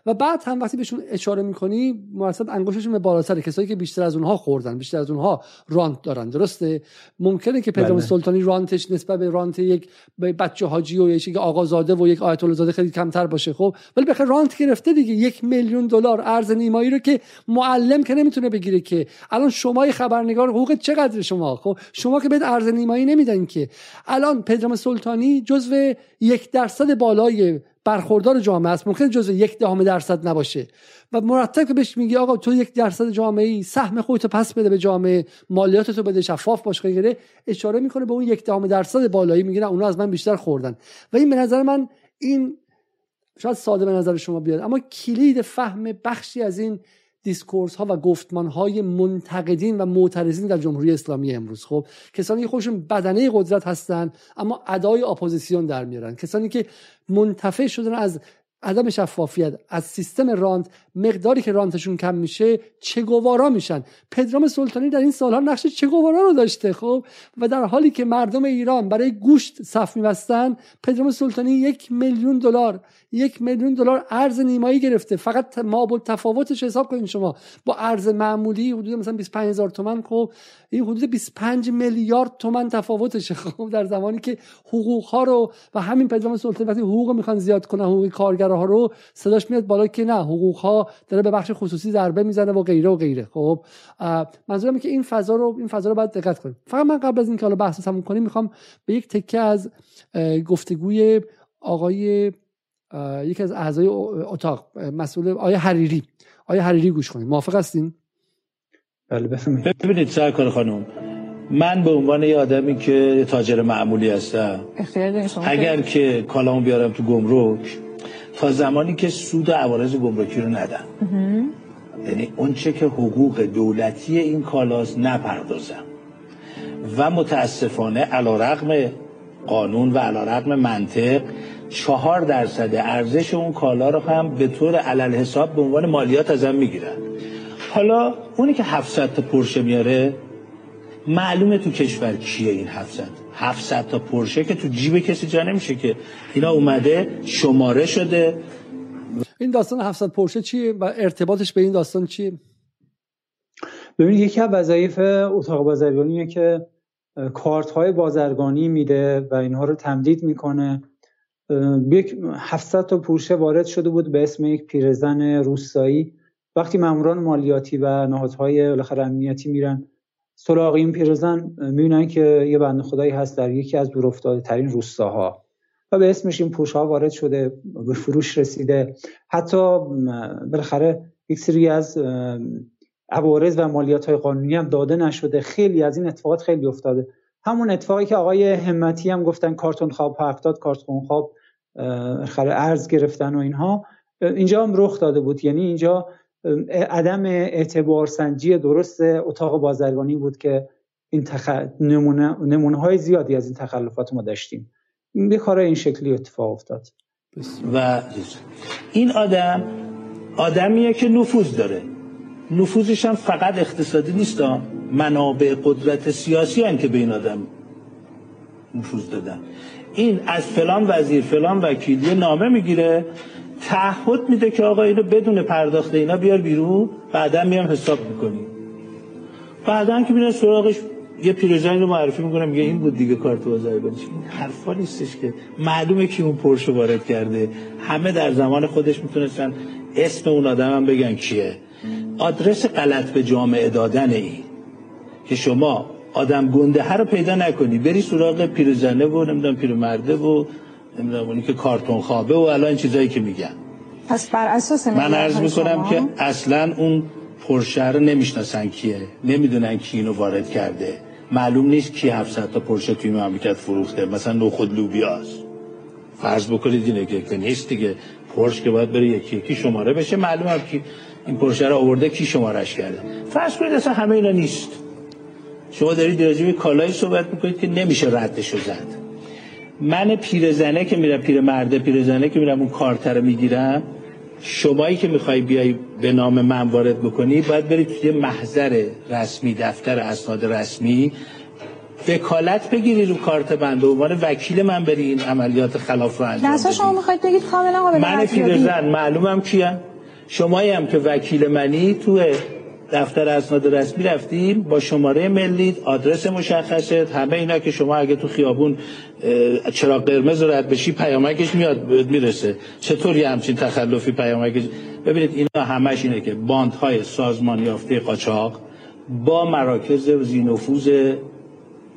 و بعد هم وقتی بهشون اشاره میکنی مرتب انگشتشون به بالاتره، کسایی که بیشتر از اونها خوردن، بیشتر از اونها رانت دارن. درسته ممکنه که پدرام سلطانی رانتش نسبت به رانت یک بچه حاجی و یک آقازاده و یک آیت الله زاده خیلی کمتر باشه، خب ولی بخیر رانت گرفته دیگه، $1,000,000 ارز نیمایی رو که معلم که نمیتونه بگیره، که الان شما خبرنگار حقوق چقدر شما، خب شما که بهت ارز نیمایی نمیدن، که الان پدرام سلطانی جزو 1% بالای برخوردار جامعه است، ممکن جزء 0.1% نباشه و مرتب که بهش میگی آقا تو 1% جامعه‌ای، سهم خودتو پس بده به جامعه، مالیاتتو بده، شفاف باش، غیره، اشاره میکنه به اون 0.1% بالایی، میگه نه اونا از من بیشتر خوردن. و این به نظر من این شاید ساده به نظر شما بیاد، اما کلید فهم بخشی از این دیسکورس ها و گفتمان های منتقدین و معترضین در جمهوری اسلامی امروز، خب کسانی که خودشون بدنه قدرت هستن اما ادای اپوزیسیون در میارن، کسانی که منتفع شدن از عدم شفافیت، از سیستم رانت، مقداری که رانتشون کم میشه چه گوارا میشن. پدرام سلطانی در این سالها نقش چه گوارا رو داشته، خب و در حالی که مردم ایران برای گوشت صف می‌بستن، پدرام سلطانی $1,000,000 ارز نیمایی گرفته. فقط مابل تفاوتش حساب کنین شما با ارز معمولی حدود مثلا 25,000 تومان، خب این حدود 25,000,000,000 تومان تفاوتشه، خب در زمانی که حقوق ها رو و همین پدرام سلطانی وقتی حقوق میخوان زیاد کنن، حقوق کارگرها رو، صداش میاد بالا که نه حقوق ها داره به بخش خصوصی ضربه میزنه و غیره و غیره. خب منظورم اینه که این فضا رو باید دقت کنیم. فقط من قبل از اینکه حالا بحثو تموم کنیم میخوام به یک تکه از گفتگوی آقای یکی از اعضای اتاق مسئول آقای حریری گوش کنید. موافق هستین؟ بله بفرمایید. ببینید سرکار خانم، من به عنوان یه آدمی که تاجر معمولی هستم، اگر که کالامو بیارم تو گمرک، تا زمانی که سود و عوارض گمرکی رو ندم، یعنی اون چه که حقوق دولتی این کالاست نپردازم و متاسفانه علیرغم قانون و علیرغم منطق 4% ارزش اون کالا رو هم به طور علل حساب به عنوان مالیات ازم میگیرن. حالا اونی که 700 تا پرشه میاره معلومه تو کشور کیه این 700 تا پرشه که تو جیب کسی جا نمیشه، که اینا اومده شماره شده. این داستان 700 پرشه چیه و ارتباطش به این داستان چیه؟ ببینید یکی از وظایف اتاق بازرگانیه که کارت‌های بازرگانی میده و اینها رو تمدید میکنه. 700 تا پرشه وارد شده بود به اسم یک پیرزن روستایی. وقتی ماموران مالیاتی و نهادهای امنیتی میرن سراغ این پیرزن میبینن که یه بنده خدایی هست در یکی از دورافتاده ترین روستاها و به اسمش این پوش‌ها وارد شده، به فروش رسیده، حتی بالاخره یک سری از عوارض و مالیات‌های قانونی هم داده نشده. خیلی از این اتفاقات خیلی افتاده. همون اتفاقی که آقای همتی هم گفتن کارتون خواب 70 کارتون خواب بالاخره ارز گرفتن و اینها، اینجا هم رخ داده بود. یعنی اینجا عدم اعتبارسنجی درست اتاق بازرگانی بود که این نمونه‌های زیادی از این تخلفات ما داشتیم. به کار این شکلی اتفاق افتاد. و این آدم آدمیه که نفوذ داره، نفوذش هم فقط اقتصادی نیست، منابع قدرت سیاسی هم که به این آدم نفوذ دادن. این از فلان وزیر فلان وکیلی نامه میگیره، تعهد میده که آقا اینو بدون پرداخت اینا بیار بیرون، بعدا میام حساب میکنی. بعدا که میره سراغش یه پیرزنی رو معرفی میکنه، میگه این بود دیگه کارت بازرگانی. این حرفا نیستش که معلومه کی اون پرشو وارد کرده. همه در زمان خودش میتونستن اسم اون آدم هم بگن کیه. آدرس غلط به جامعه دادن این که شما آدم گنده‌ها رو پیدا نکنی، بری سراغ پیرزنه و نمیدونم پیرمرده و نمیدونم اونی که کارتون خوابه و الان چیزایی که میگن. پس بر اساس من عرض میکنم که اصلا اون پرشه رو نمیشناسن کیه، نمیدونن کی اینو وارد کرده. معلوم نیست کی 700 تا پرشه توی مملکت فروخته. مثلا نخود لوبیاست، فرض بکنید اینه که نیست دیگه، پرش که باید بره یکی یکی شماره بشه، معلومه که این پرشه رو آورده کی شمارش کرده. فرض کنید اصلا همه اینا نیست. شما دارید راجع به کالای صحبت میکنید که نمیشه ردش رو زد. من پیرزنه که میرم، پیرمرده پیرزنه که میرم اون کارت رو میگیرم، شمایی که میخوای بیای به نام من وارد بکنی باید برید توی محضر رسمی، دفتر اسناد رسمی، وکالت بگیری رو کارت من، به عنوان وکیل من بری این عملیات خلاف رو انجام بدی. شما میخواید بگید کاملا قابل من پیرزن معلومم کیه، شمایی هم که وکیل منی تو دفتر اسناد رسمی رفتیم با شماره ملیت، آدرس مشخصت، همه اینا که شما اگه تو خیابون چراغ قرمز رد بشی پیامکش میاد میرسه. چطوری همچین تخلفی پیامکش؟ ببینید اینا همش اینه که باندهای سازمان یافته قاچاق با مراکز ذی‌نفوذ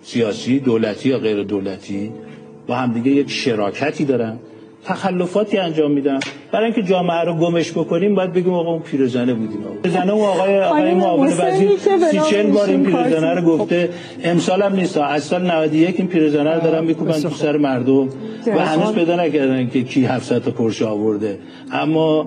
سیاسی دولتی یا غیر دولتی با همدیگه یک شراکتی دارن، تخلفاتی انجام میدن. برای اینکه جامعه رو گمش بکنیم باید بگیم آقا اون پیرزنه بودیم، پیرزنه و آقای معاون وزیر 34 بار این پیرزنه رو گفته. امسال هم نیست، از سال 91 این پیرزنه رو دارن میکوبن تو سر مردم و هنوز پیدا نکردن که کی 700 تا پرشه آورده. اما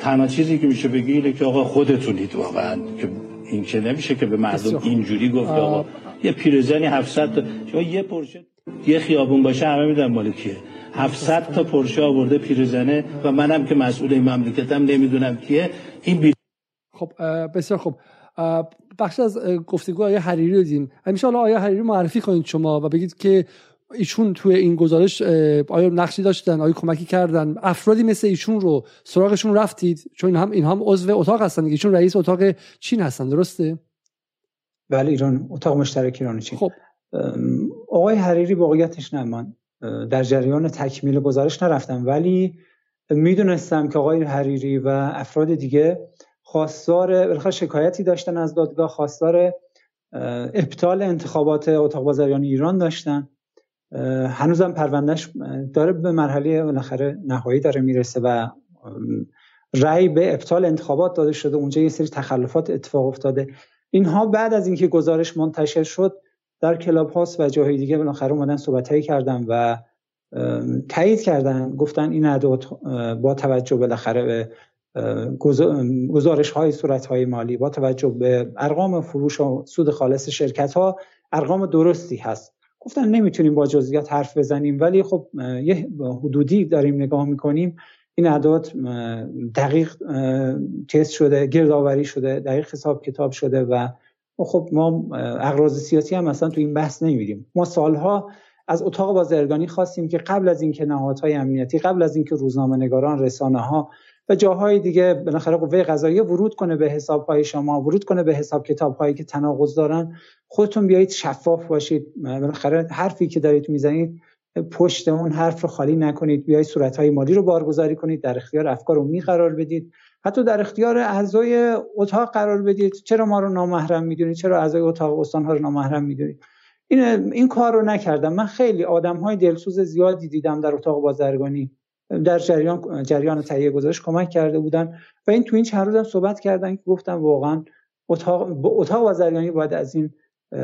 تنها چیزی که میشه بگی اینه که آقا خودتونید واقعا، که این که نمیشه که به مردم اینجوری گفت آقا یه پیرزنی 700 تا شما یه پرشه یه خیابون باشه همه میدونن مال کیه. 700 تا پرشه آورده پیرزنه و منم که مسئول این مملکتم نمیدونم کیه این خب بسیار خب. بخش از گفتگو آقای حریری رو دیدیم. همیشه حالا آقای حریری معرفی کنید شما و بگید که ایشون توی این گزارش آیا نقشی داشتن، آیا کمکی کردن، افرادی مثل ایشون رو سراغشون رفتید؟ چون این هم عضو اتاق هستن، ایشون رئیس اتاق چین هستن، درسته؟ بله، ایران، اتاق مشترک ایران و چین. خب آقای حریری واقعیتش نمان در جریان تکمیل گزارش نرفتم، ولی میدونستم که آقای حریری و افراد دیگه خواستار بالاخره شکایتی داشتن از دادگاه، خواستار ابطال انتخابات اتاق بازرگانی ایران داشتن. هنوزم پروندهش داره به مرحله بالاخره نهایی داره میرسه و رأی به ابطال انتخابات داده شده. اونجا یه سری تخلفات اتفاق افتاده. اینها بعد از اینکه گزارش منتشر شد در کلاب هاست و جاهای دیگه بالاخره اومدن صحبتایی کردن و تایید کردن، گفتن این اعداد با توجه بالاخره به گزارش های صورت های مالی، با توجه به ارقام فروش و سود خالص شرکت ها ارقام درستی هست. گفتن نمیتونیم با جزئیات حرف بزنیم، ولی خب یه حدودی داریم نگاه میکنیم. این اعداد دقیق تست شده، گردآوری شده، دقیق حساب کتاب شده و خب ما اغراض سیاسی هم اصلا تو این بحث نمی‌بینیم. ما سالها از اتاق بازرگانی خواستیم که قبل از اینکه نهادهای امنیتی، قبل از اینکه روزنامه‌نگاران، رسانه‌ها و جاهای دیگه بالاخره قوه قضاییه ورود کنه به حساب‌های شما، ورود کنه به حساب کتاب‌هایی که تناقض دارن، خودتون بیایید شفاف باشید. بالاخره حرفی که دارید میزنید پشت اون حرف رو خالی نکنید، بیایید صورت‌های مالی رو بارگذاری کنید، در اختیار افکار عمومی قرار بدید حتی در اختیار اعضای اتاق قرار بدید. چرا ما رو نامحرم میدونید؟ چرا اعضای اتاق استان‌ها رو نامحرم میدونید؟ این کار رو نکردم. من خیلی آدم‌های دلسوز زیادی دیدم در اتاق بازرگانی، در جریان تهیه گزارش کمک کرده بودن و این تو این چند روزم صحبت کردن که گفتم واقعا اتاق بازرگانی باید از این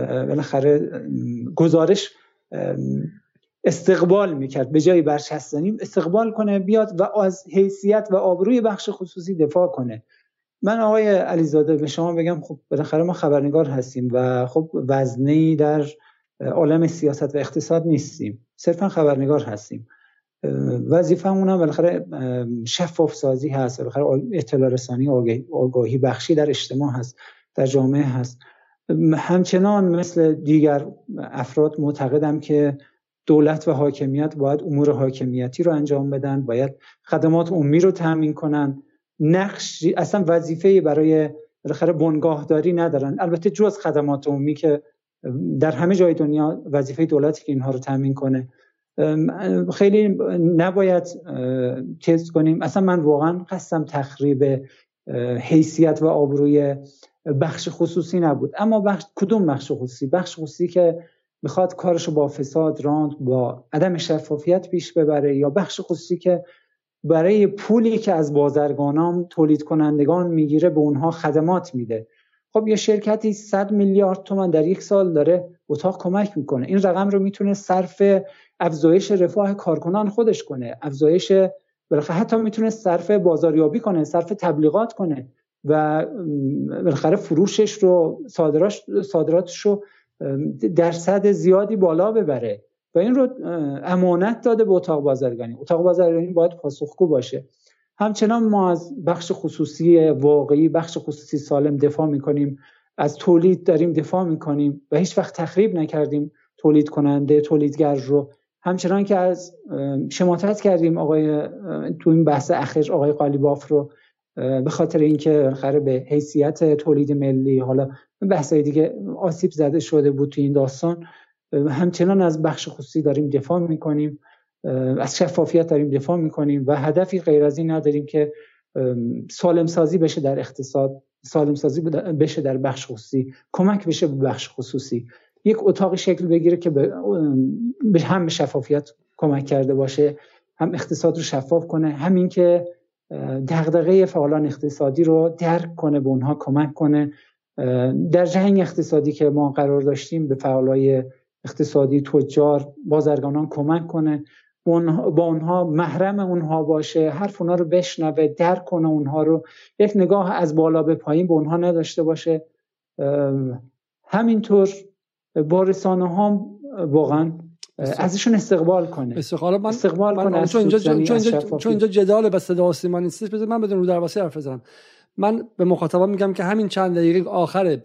بالاخره گزارش استقبال میکرد، به جای برچسبانی استقبال کنه، بیاد و از حیثیت و آبروی بخش خصوصی دفاع کنه. من آقای علیزاده به شما بگم، خب بالاخره ما خبرنگار هستیم و خب وزنی در عالم سیاست و اقتصاد نیستیم، صرفا خبرنگار هستیم. وظیفه‌مون هم بالاخره شفاف سازی هست، بالاخره اطلاع رسانی، آگاهی بخشی در اجتماع هست، در جامعه هست. همچنان مثل دیگر افراد معتقدم که دولت و حاکمیت باید امور حاکمیتی رو انجام بدن، باید خدمات عمومی رو تامین کنن. نقش اصلا وظیفه برای بالاخره بنگاهداری ندارن، البته جز خدمات عمومی که در همه جای دنیا وظیفه دولتی که اینها رو تامین کنه. خیلی نباید تست کنیم. اصلا من واقعا قصدم تخریب حیثیت و آبروی بخش خصوصی نبود، اما کدوم بخش خصوصی؟ بخش خصوصی که میخواد کارشو با فساد، راند، با عدم شفافیت پیش ببره، یا بخش خصوصی که برای پولی که از بازرگانان، تولید کنندگان میگیره به اونها خدمات میده. خب یه شرکتی 100 میلیارد تومان در یک سال داره اتاق کمک میکنه، این رقم رو میتونه صرف افزایش رفاه کارکنان خودش کنه، افزایش بالاخره حتی میتونه صرف بازاریابی کنه، صرف تبلیغات کنه و بالاخره فروشش رو، صادراتش رو درصد زیادی بالا ببره و این رو امانت داده به اتاق بازرگانی. اتاق بازرگانی باید پاسخگو باشه. همچنان ما از بخش خصوصی واقعی، بخش خصوصی سالم دفاع میکنیم، از تولید داریم دفاع میکنیم و هیچ وقت تخریب نکردیم تولید کننده، تولیدگر رو. همچنان که از شماتت کردیم آقای تو این بحث اخیر آقای قالیباف رو، به خاطر اینکه خره به حیثیت تولید ملی، حالا بحثای دیگه آسیب زده شده بود تو این داستان. همچنان از بخش خصوصی داریم دفاع میکنیم، از شفافیت داریم دفاع میکنیم و هدفی غیر از این نداریم که سالم سازی بشه در اقتصاد، سالم سازی بشه در بخش خصوصی، کمک بشه به بخش خصوصی، یک اتاق شکل بگیره که به هم شفافیت کمک کرده باشه، هم اقتصاد رو شفاف کنه، همین که دغدغه فعالان اقتصادی رو درک کنه، به اونها کمک کنه. در جنگ اقتصادی که ما قرار داشتیم به فعالای اقتصادی، تجار، بازرگانان کمک کنه، با اونها محرم اونها باشه، حرف اونها رو بشنوه، درک کنه اونها رو، یک نگاه از بالا به پایین به اونها نداشته باشه. همینطور با رسانه ها واقعا ازشون استقبال کنه، استقبال کنه. چون اینجا جدال و صدا و سیما نیست، بذار من بدون رو در واسه حرف بزنم. من به مخاطبان میگم که همین چند دقیقه آخر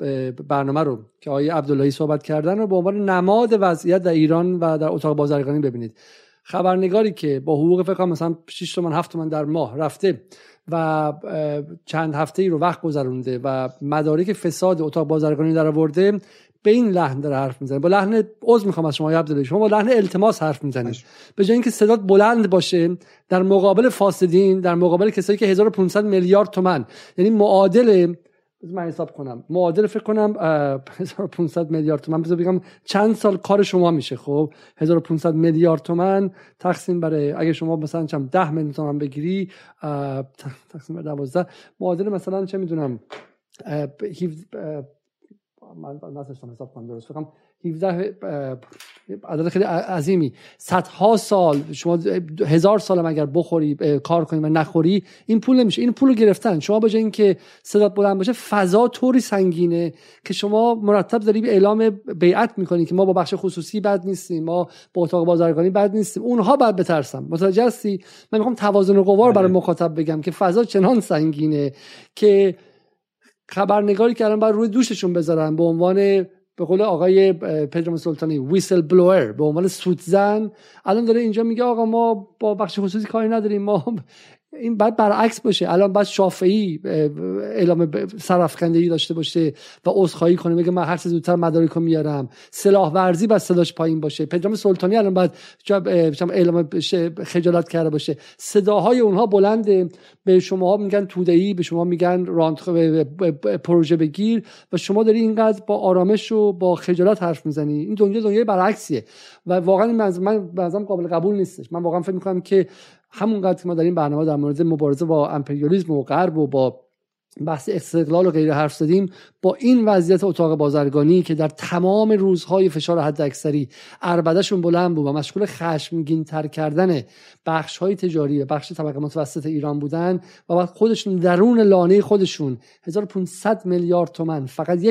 برنامه رو که آقای عبداللهی صحبت کردن رو به عنوان نماد وضعیت در ایران و در اتاق بازرگانی ببینید. خبرنگاری که با حقوق فکر کنم مثلا 6 تومن 7 تومن در ماه رفته و چند هفته‌ای رو وقت گذرونده و مدارک فساد اتاق بازرگانی در آورده، به این لحن داره حرف میزنه. با لحن عذر میخوام از شما آقای عبداللهی، شما با لحن التماس حرف میزنید. به جای اینکه صدات بلند باشه در مقابل فاسدین، در مقابل کسایی که 1500 میلیارد تومان، یعنی معادل، من حساب کنم معادل فکر کنم 1500 میلیارد تومان، بذار بگم چند سال کار شما میشه. خب 1500 میلیارد تومان تقسیم برای اگه شما مثلا چم 10 میلیون تومان بگیری تقسیم بر 12 معادل مثلا چه میدونم 17 عدد خیلی عظیمی، صدها سال، شما 1000 سال هم اگر بخوری کار کنی و نخوری این پول نمیشه. این پول رو گرفتن. شما به جای اینکه صدات بلند باشه، فضا طوری سنگینه که شما مرتب داری اعلام بیعت میکنی که ما با بخش خصوصی بد نیستیم، ما با اتاق بازرگانی بد نیستیم، اونها باید بترسن. متوجه هستی؟ من میخوام توازن قوا رو برای مخاطب بگم که فضا چنان سنگینه که خبرنگاری که الان باید روی دوششون بذارن به عنوان، به قول آقای پدرام سلطانی، ویسل بلوئر، به عنوان سودزن، الان داره اینجا میگه آقا ما با بخش خصوصی کاری نداریم، ما این باید برعکس باشه. الان باید شافعی اعلام سرافکندگی داشته باشه و عذرخواهی کنه، میگه من هر چه زودتر مدارکو میارم. سلاحورزی باید صداش پایین باشه. پدرام سلطانی الان باید اعلام خجالت کرده باشه. صداهای اونها بلنده. به شما میگن توده‌ای، به شما میگن راندخواه پروژه بگیر و شما داری اینقدر با آرامش و با خجالت حرف میزنی. این دنیای برعکسیه و واقعا من بعضی قابل قبول نیستش. من واقعا فکر میکنم که همونقدر که ما در این برنامه در مورد مبارزه با امپریالیسم و غرب و با بحث استقلال و غیره حرف زدیم، با این وضعیت اتاق بازرگانی که در تمام روزهای فشار حداکثری عربدهشون بلند بود و مشغول خشمگین تر کردن بخش‌های تجاری و بخش طبقه متوسط ایران بودن و بعد خودشون درون لانه خودشون 1500 میلیارد تومان فقط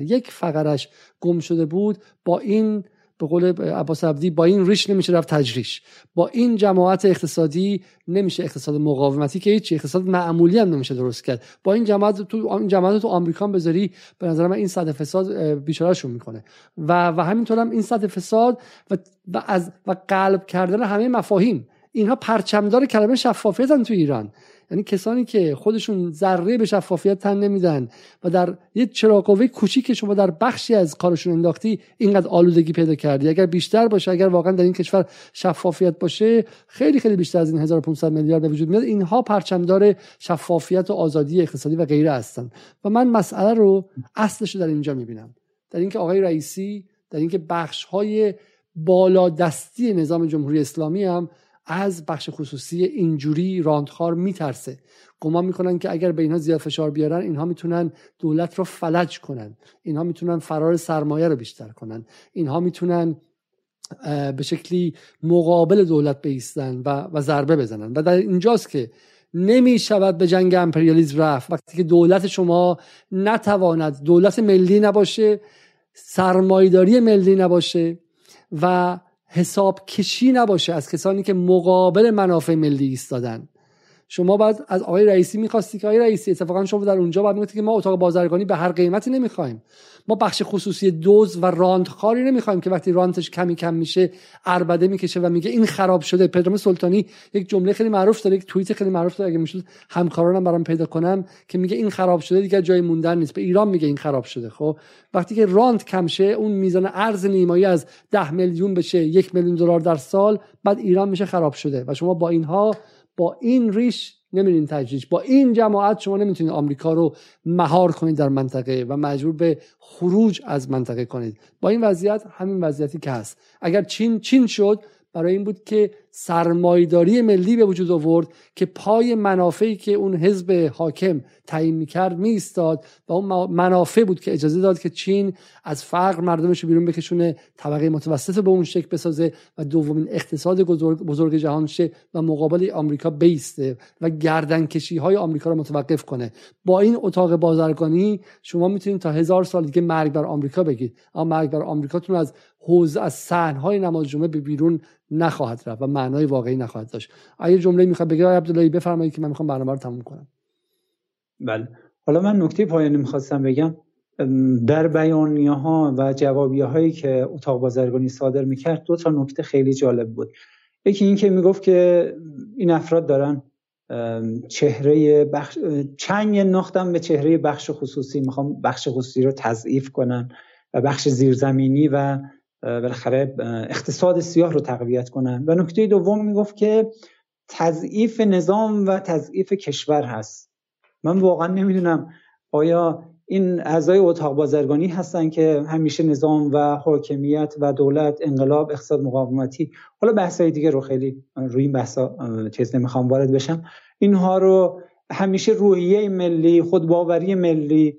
یک فقرش گم شده بود، با این به قول عباس عبدی با این ریش نمیشه رفت تجریش. با این جماعت اقتصادی نمیشه اقتصاد مقاومتی که هیچ، اقتصاد معمولی هم نمیشه درست کرد. با این جماعت تو آمریکا بذاری، به نظر من این سطح فساد بیچارهشون میکنه و همینطور هم این سطح فساد و قلب کردن همه مفاهیم. اینها پرچمدار کلمه شفافیتن تو ایران، یعنی کسانی که خودشون ذره به شفافیت تن نمیدن و در یه چراغ قوه کوچیک شما در بخشی از کارشون انداختی، اینقدر آلودگی پیدا کردی. اگر بیشتر باشه، اگر واقعا در این کشور شفافیت باشه، خیلی خیلی بیشتر از این 1500 میلیارد به وجود میاد. اینها پرچمدار شفافیت و آزادی اقتصادی و غیره هستن و من مسئله رو اصلش رو در اینجا میبینم، در اینکه آقای رئیسی، در اینکه بخش‌های بالادستی نظام جمهوری اسلامی هم از بخش خصوصی اینجوری راندخار میترسه. گمان میکنن که اگر به اینها زیاد فشار بیارن، اینها میتونن دولت رو فلج کنن، اینها میتونن فرار سرمایه رو بیشتر کنن، اینها میتونن به شکلی مقابل دولت بایستن و ضربه بزنن. و در اینجاست که نمیشود به جنگ امپریالیسم رفت وقتی که دولت شما نتواند دولت ملی نباشه، سرمایه‌داری ملی نباشه و حساب کشی نباشه از کسانی که مقابل منافع ملی ایستادن. شما بعد از آقای رئیسی می‌خواستی که آقای رئیسی، اتفاقا شما در اونجا بعد میگفتی که ما اتاق بازرگانی به هر قیمتی نمی‌خوایم، ما بخش خصوصی دوز و راندخاری نمی‌خوایم که وقتی رانتش کمی کم میشه عربده میکشه و میگه این خراب شده. پدرام سلطانی یک جمله خیلی معروف داره، یک توییت خیلی معروف داره، اگه میشد همکارانم برام پیدا کنم، که میگه این خراب شده دیگه جای موندن نیست. به ایران میگه این خراب شده. خب وقتی که رانت کم شه، اون میزان ارز نیمایی از 10 میلیون بشه 1 میلیون دلار در سال، بعد ایران میشه خراب شده. و شما با اینها، با این ریش نمیرین تجریش، با این جماعت شما نمیتونید آمریکا رو مهار کنید در منطقه و مجبور به خروج از منطقه کنید. با این وضعیت، همین وضعیتی که هست، اگر چین شد، برای این بود که سرمایه‌داری ملی به وجود آورد که پای منافعی که اون حزب حاکم تعیین می‌کرد می‌ایستاد و اون منافع بود که اجازه داد که چین از فقر مردمش بیرون بکشونه، طبقه متوسط به اون شکل بسازه و دومین اقتصاد بزرگ جهان شه و مقابل آمریکا بیسته و گردنکشی‌های آمریکا رو متوقف کنه. با این اتاق بازرگانی شما می‌تونید تا 1000 سال دیگه مرگ بر آمریکا بگید، اما مرگ بر آمریکاتون از صحن‌های نماز جمعه به بیرون نخواهد رفت و معنای واقعی نخواهد داشت. اگه جمله میخواد بگه آقای عبداللهی بفرمایید که من میخوام برنامه رو تموم کنم. بله. حالا من نکته پایانی میخواستم بگم، در بیانیه ها و جوابیه هایی که اتاق بازرگانی صادر میکرد، 2 تا نکته خیلی جالب بود. یکی این که میگفت که این افراد دارن چنگ ناختن به چهره بخش خصوصی، میخوام بخش خصوصی رو تضعیف کنن و بخش زیرزمینی و بالاخره اقتصاد سیاه رو تقویت کنن. و نکته دوم میگفت که تضعیف نظام و تضعیف کشور هست. من واقعا نمیدونم آیا این اعضای اتاق بازرگانی هستن که همیشه نظام و حاکمیت و دولت، انقلاب، اقتصاد مقاومتی، حالا بحثای دیگه رو خیلی روی این بحثا چیز نمیخوام وارد بشم، اینها رو همیشه روحیه ملی، خودباوری ملی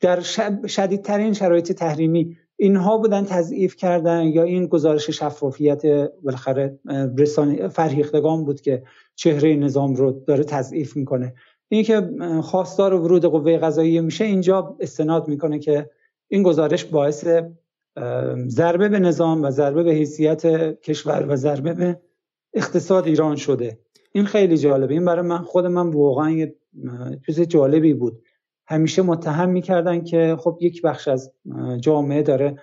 در شدیدترین شرایط تحریمی اینها بودن تضعیف کردن، یا این گزارش شفافیت بالاخره رسانه فرهیختگان بود که چهره نظام رو داره تضعیف میکنه. این که خواستار ورود قوه قضاییه میشه، اینجا استناد میکنه که این گزارش باعث ضربه به نظام و ضربه به حیثیت کشور و ضربه به اقتصاد ایران شده. این خیلی جالبه، این برای من خودم واقعا یه چیز جالبی بود. همیشه متهم میکردن که خب یک بخش از جامعه داره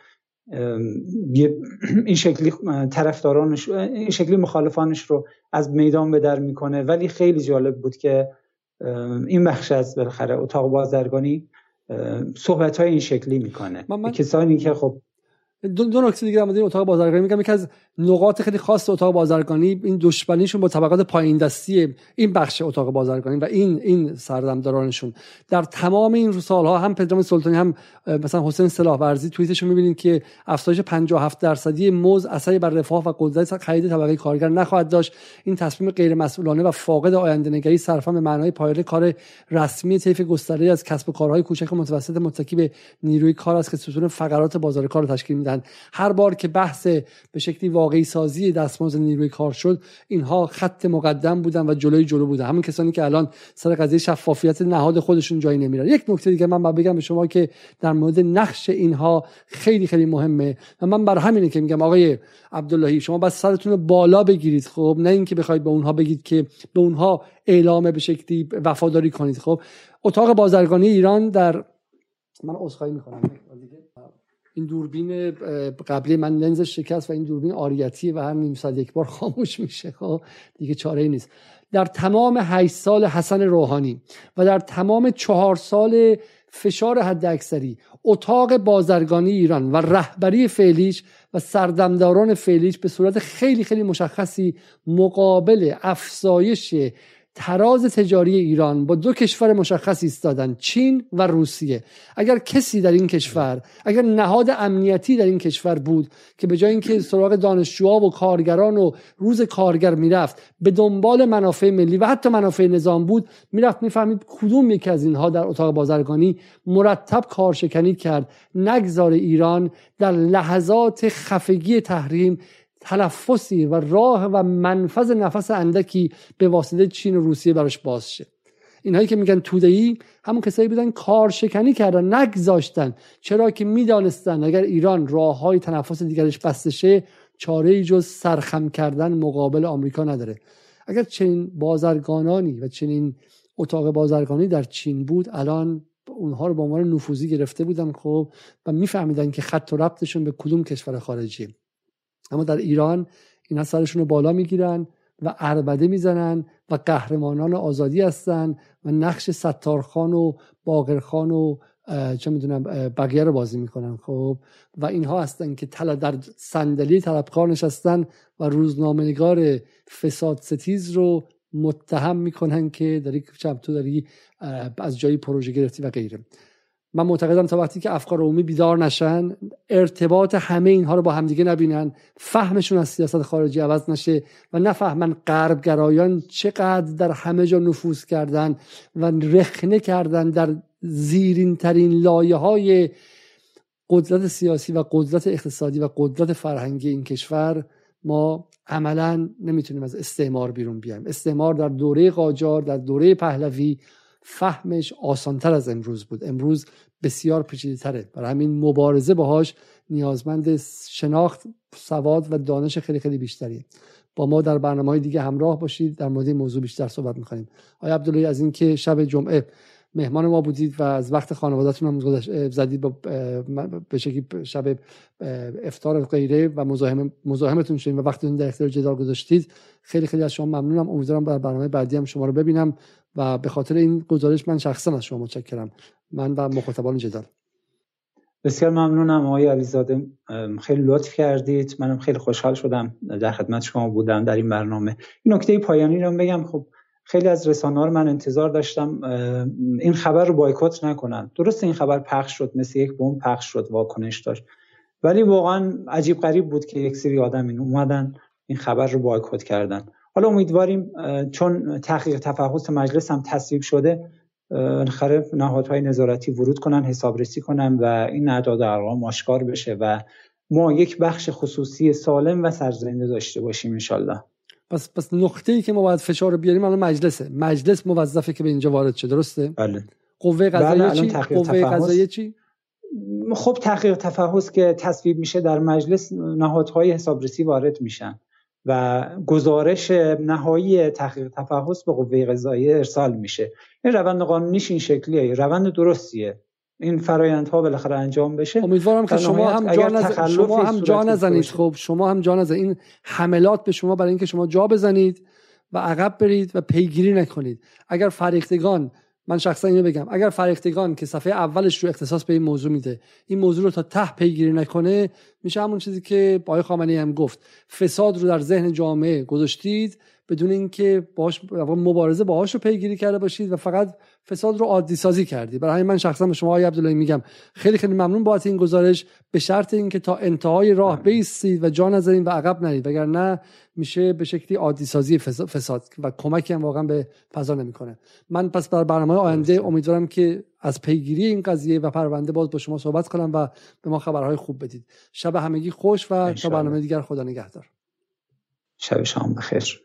این شکلی طرفدارانش، این شکلی مخالفانش رو از میدان به در میکنه. ولی خیلی جالب بود که این بخش از بالاخره اتاق بازرگانی صحبت‌های این شکلی میکنه. کسانی که خب دو نکته دیگه در مورد اتاق بازرگانی میگم. یکی از نقاط خیلی خاص اتاق بازرگانی این دشمنیشون با طبقات پایین دستی این بخش اتاق بازرگانی و این سردمدارانشون در تمام این سالها، هم پدرام سلطانی هم مثلا حسین سلاحورزی توییتشون میبینید که افزایش 57% مزد اثری بر رفاه و قدرت خرید طبقه کارگر نخواهد داشت. این تصمیم غیر مسئولانه و فاقد آینده‌نگری صرفا به معنای پایه کار رسمی طیف گسترده‌ای از کسب و کارهای کوچک و متوسط متکی به نیروی کار است که ستون فقرات بازار کار تشکیل میدن. هر بار که بحث به شکلی واقعی سازی دستمزد نیروی کار شد، اینها خط مقدم بودن و جلو بودن، همون کسانی که الان سر قضیه شفافیت نهاد خودشون جایی نمیرن. یک نکته دیگه من بگم به شما که در مورد نقش اینها خیلی خیلی مهمه و من بر همینه که میگم آقای عبداللهی شما بس سرتون رو بالا بگیرید، خب، نه اینکه بخواید به اونها بگید، که به اونها اعلام به شکلی وفاداری کنید. خب اتاق بازرگانی ایران در من عذرخواهی می‌کنم، این دوربین قبلی من لنزش شکست و این دوربین آریتیه و هر نیم ساعت یک بار خاموش میشه، خب دیگه چاره‌ای نیست. در تمام 8 سال حسن روحانی و در تمام 4 سال فشار حداکثری، اتاق بازرگانی ایران و رهبری فعلیش و سردمداران فعلیش به صورت خیلی خیلی مشخصی مقابل افزایش تراز تجاری ایران با دو کشور مشخص ایستادن، چین و روسیه. اگر کسی در این کشور، اگر نهاد امنیتی در این کشور بود که به جای اینکه سراغ دانشجوها و کارگران و روز کارگر میرفت، به دنبال منافع ملی و حتی منافع نظام بود، میرفت میفهمید کدوم یکی از اینها در اتاق بازرگانی مرتب کارشکنی کرد، نگذار ایران در لحظات خفگی تحریم تلفظی و راه و منفذ نفس اندکی به واسطه چین و روسیه براش باز شه. اینهایی که میگن توده‌ای همون کسایی بودن کارشکنی کردن، نگذاشتن، چرا که میدانستن اگر ایران راههای تنفس دیگرش بسته شه، چاره‌ای جز سرخم کردن مقابل آمریکا نداره. اگر چنین بازرگانانی و چنین اتاق بازرگانی در چین بود، الان اونها رو به عنوان نفوذی گرفته بودن، خب، و میفهمیدن که خط و ربطشون به کدوم کشور خارجی. اما در ایران اینا سرشون رو بالا میگیرن و عربده میزنن و قهرمانان آزادی هستن و نقش ستارخان و باقرخان و چه میدونم بقیه رو بازی میکنن، خب، و اینها هستن که در صندلی طلبکار نشستن و روزنامه‌نگار فساد ستیز رو متهم میکنن که داری از جایی پروژه گرفتی و غیره. من معتقدم تا وقتی که افکار عمومی بیدار نشن، ارتباط همه اینها رو با همدیگه نبینن، فهمشون از سیاست خارجی عوض نشه و نفهمن غرب گرایان چقدر در همه جا نفوذ کردن و رخنه کردن در زیرین ترین لایه های قدرت سیاسی و قدرت اقتصادی و قدرت فرهنگی این کشور، ما عملا نمیتونیم از استعمار بیرون بیایم. استعمار در دوره قاجار، در دوره پهلوی فهمش آسانتر از امروز بود، امروز بسیار پیچیده‌تره. برای همین مبارزه باهاش نیازمند شناخت، سواد و دانش خیلی خیلی بیشتریه. با ما در برنامه‌های دیگه همراه باشید، در مورد این موضوع بیشتر صحبت می‌کنیم. آقای عبداللهی، از اینکه شب جمعه مهمان ما بودید و از وقت خانواده‌تون هم زدید به شکلی شب افطار و غیره و مزاحمتون شدیم و وقتتون در اختیار جدال گذاشتید، خیلی خیلی از شما ممنونم. امیدوارم در برنامه بعدی هم شما رو ببینم و به خاطر این گزارش من شخصا از شما متشکرم، من و مخاطبان جدال. بسیار ممنونم آقای علیزاده، خیلی لطف کردید، منم خیلی خوشحال شدم در خدمت شما بودم در این برنامه. این نکته پایانی رو بگم، خب خیلی از رسانه‌ها من انتظار داشتم این خبر رو بایکوت نکنن. درست این خبر پخش شد، مثل یک بمب پخش شد، واکنش داشت، ولی واقعا عجیب غریب بود که یک سری آدم اومدن این خبر رو بایکوت کردن. حالا امیدواریم چون تحقیق تفحص مجلس هم تصویب شده، خراب نهادهای نظارتی ورود کنن، حسابرسی کنن و این اعداد و ارقام آشکار بشه و ما یک بخش خصوصی سالم و سرزنده داشته باشیم انشالله. پس نقطه‌ای که ما باید فشار رو بیاریم الان مجلسه. مجلس موظفه که به اینجا وارد شه، درسته؟ بله. قوه قضاییه چی؟ خب تحقیق تفحص که تصویب میشه در مجلس، نهادهای حسابرسی وارد میشن و گزارش نهایی تحقیق تفحص به قوه قضاییه ارسال میشه. این روند قانونیش این شکلیه، روند درستیه. این فرآیندها بالاخره انجام بشه. امیدوارم که شما هم جا نزنید. خب شما هم جا نزنید، این حملات به شما برای اینکه شما جا بزنید و عقب برید و پیگیری نکنید. اگر فرهیختگان، من شخصا اینو بگم، اگر فرهیختگان که صفحه اولش رو اختصاص به این موضوع میده، این موضوع رو تا ته پیگیری نکنه، میشه همون چیزی که آقای خامنه‌ای هم گفت، فساد رو در ذهن جامعه گذاشتید بدون اینکه باهاش مبارزه باهاش رو پیگیری کرده باشید و فقط فساد رو عادی سازی کردی. برای من شخصا به شما آقای عبداللهی میگم خیلی خیلی ممنون بابت این گزارش، به شرط اینکه تا انتهای راه بیستید و جا نذارین و عقب نرید، وگرنه میشه به شکلی عادی سازی فساد و کمکی هم واقعا به فضا نمیکنه. من پس در برنامه آینده امیدوارم که از پیگیری این قضیه و پرونده باز با شما صحبت کنم و به ما خبرهای خوب بدید. شب همگی خوش و تا برنامه دیگر خدا نگهدار. شب شما بخیر.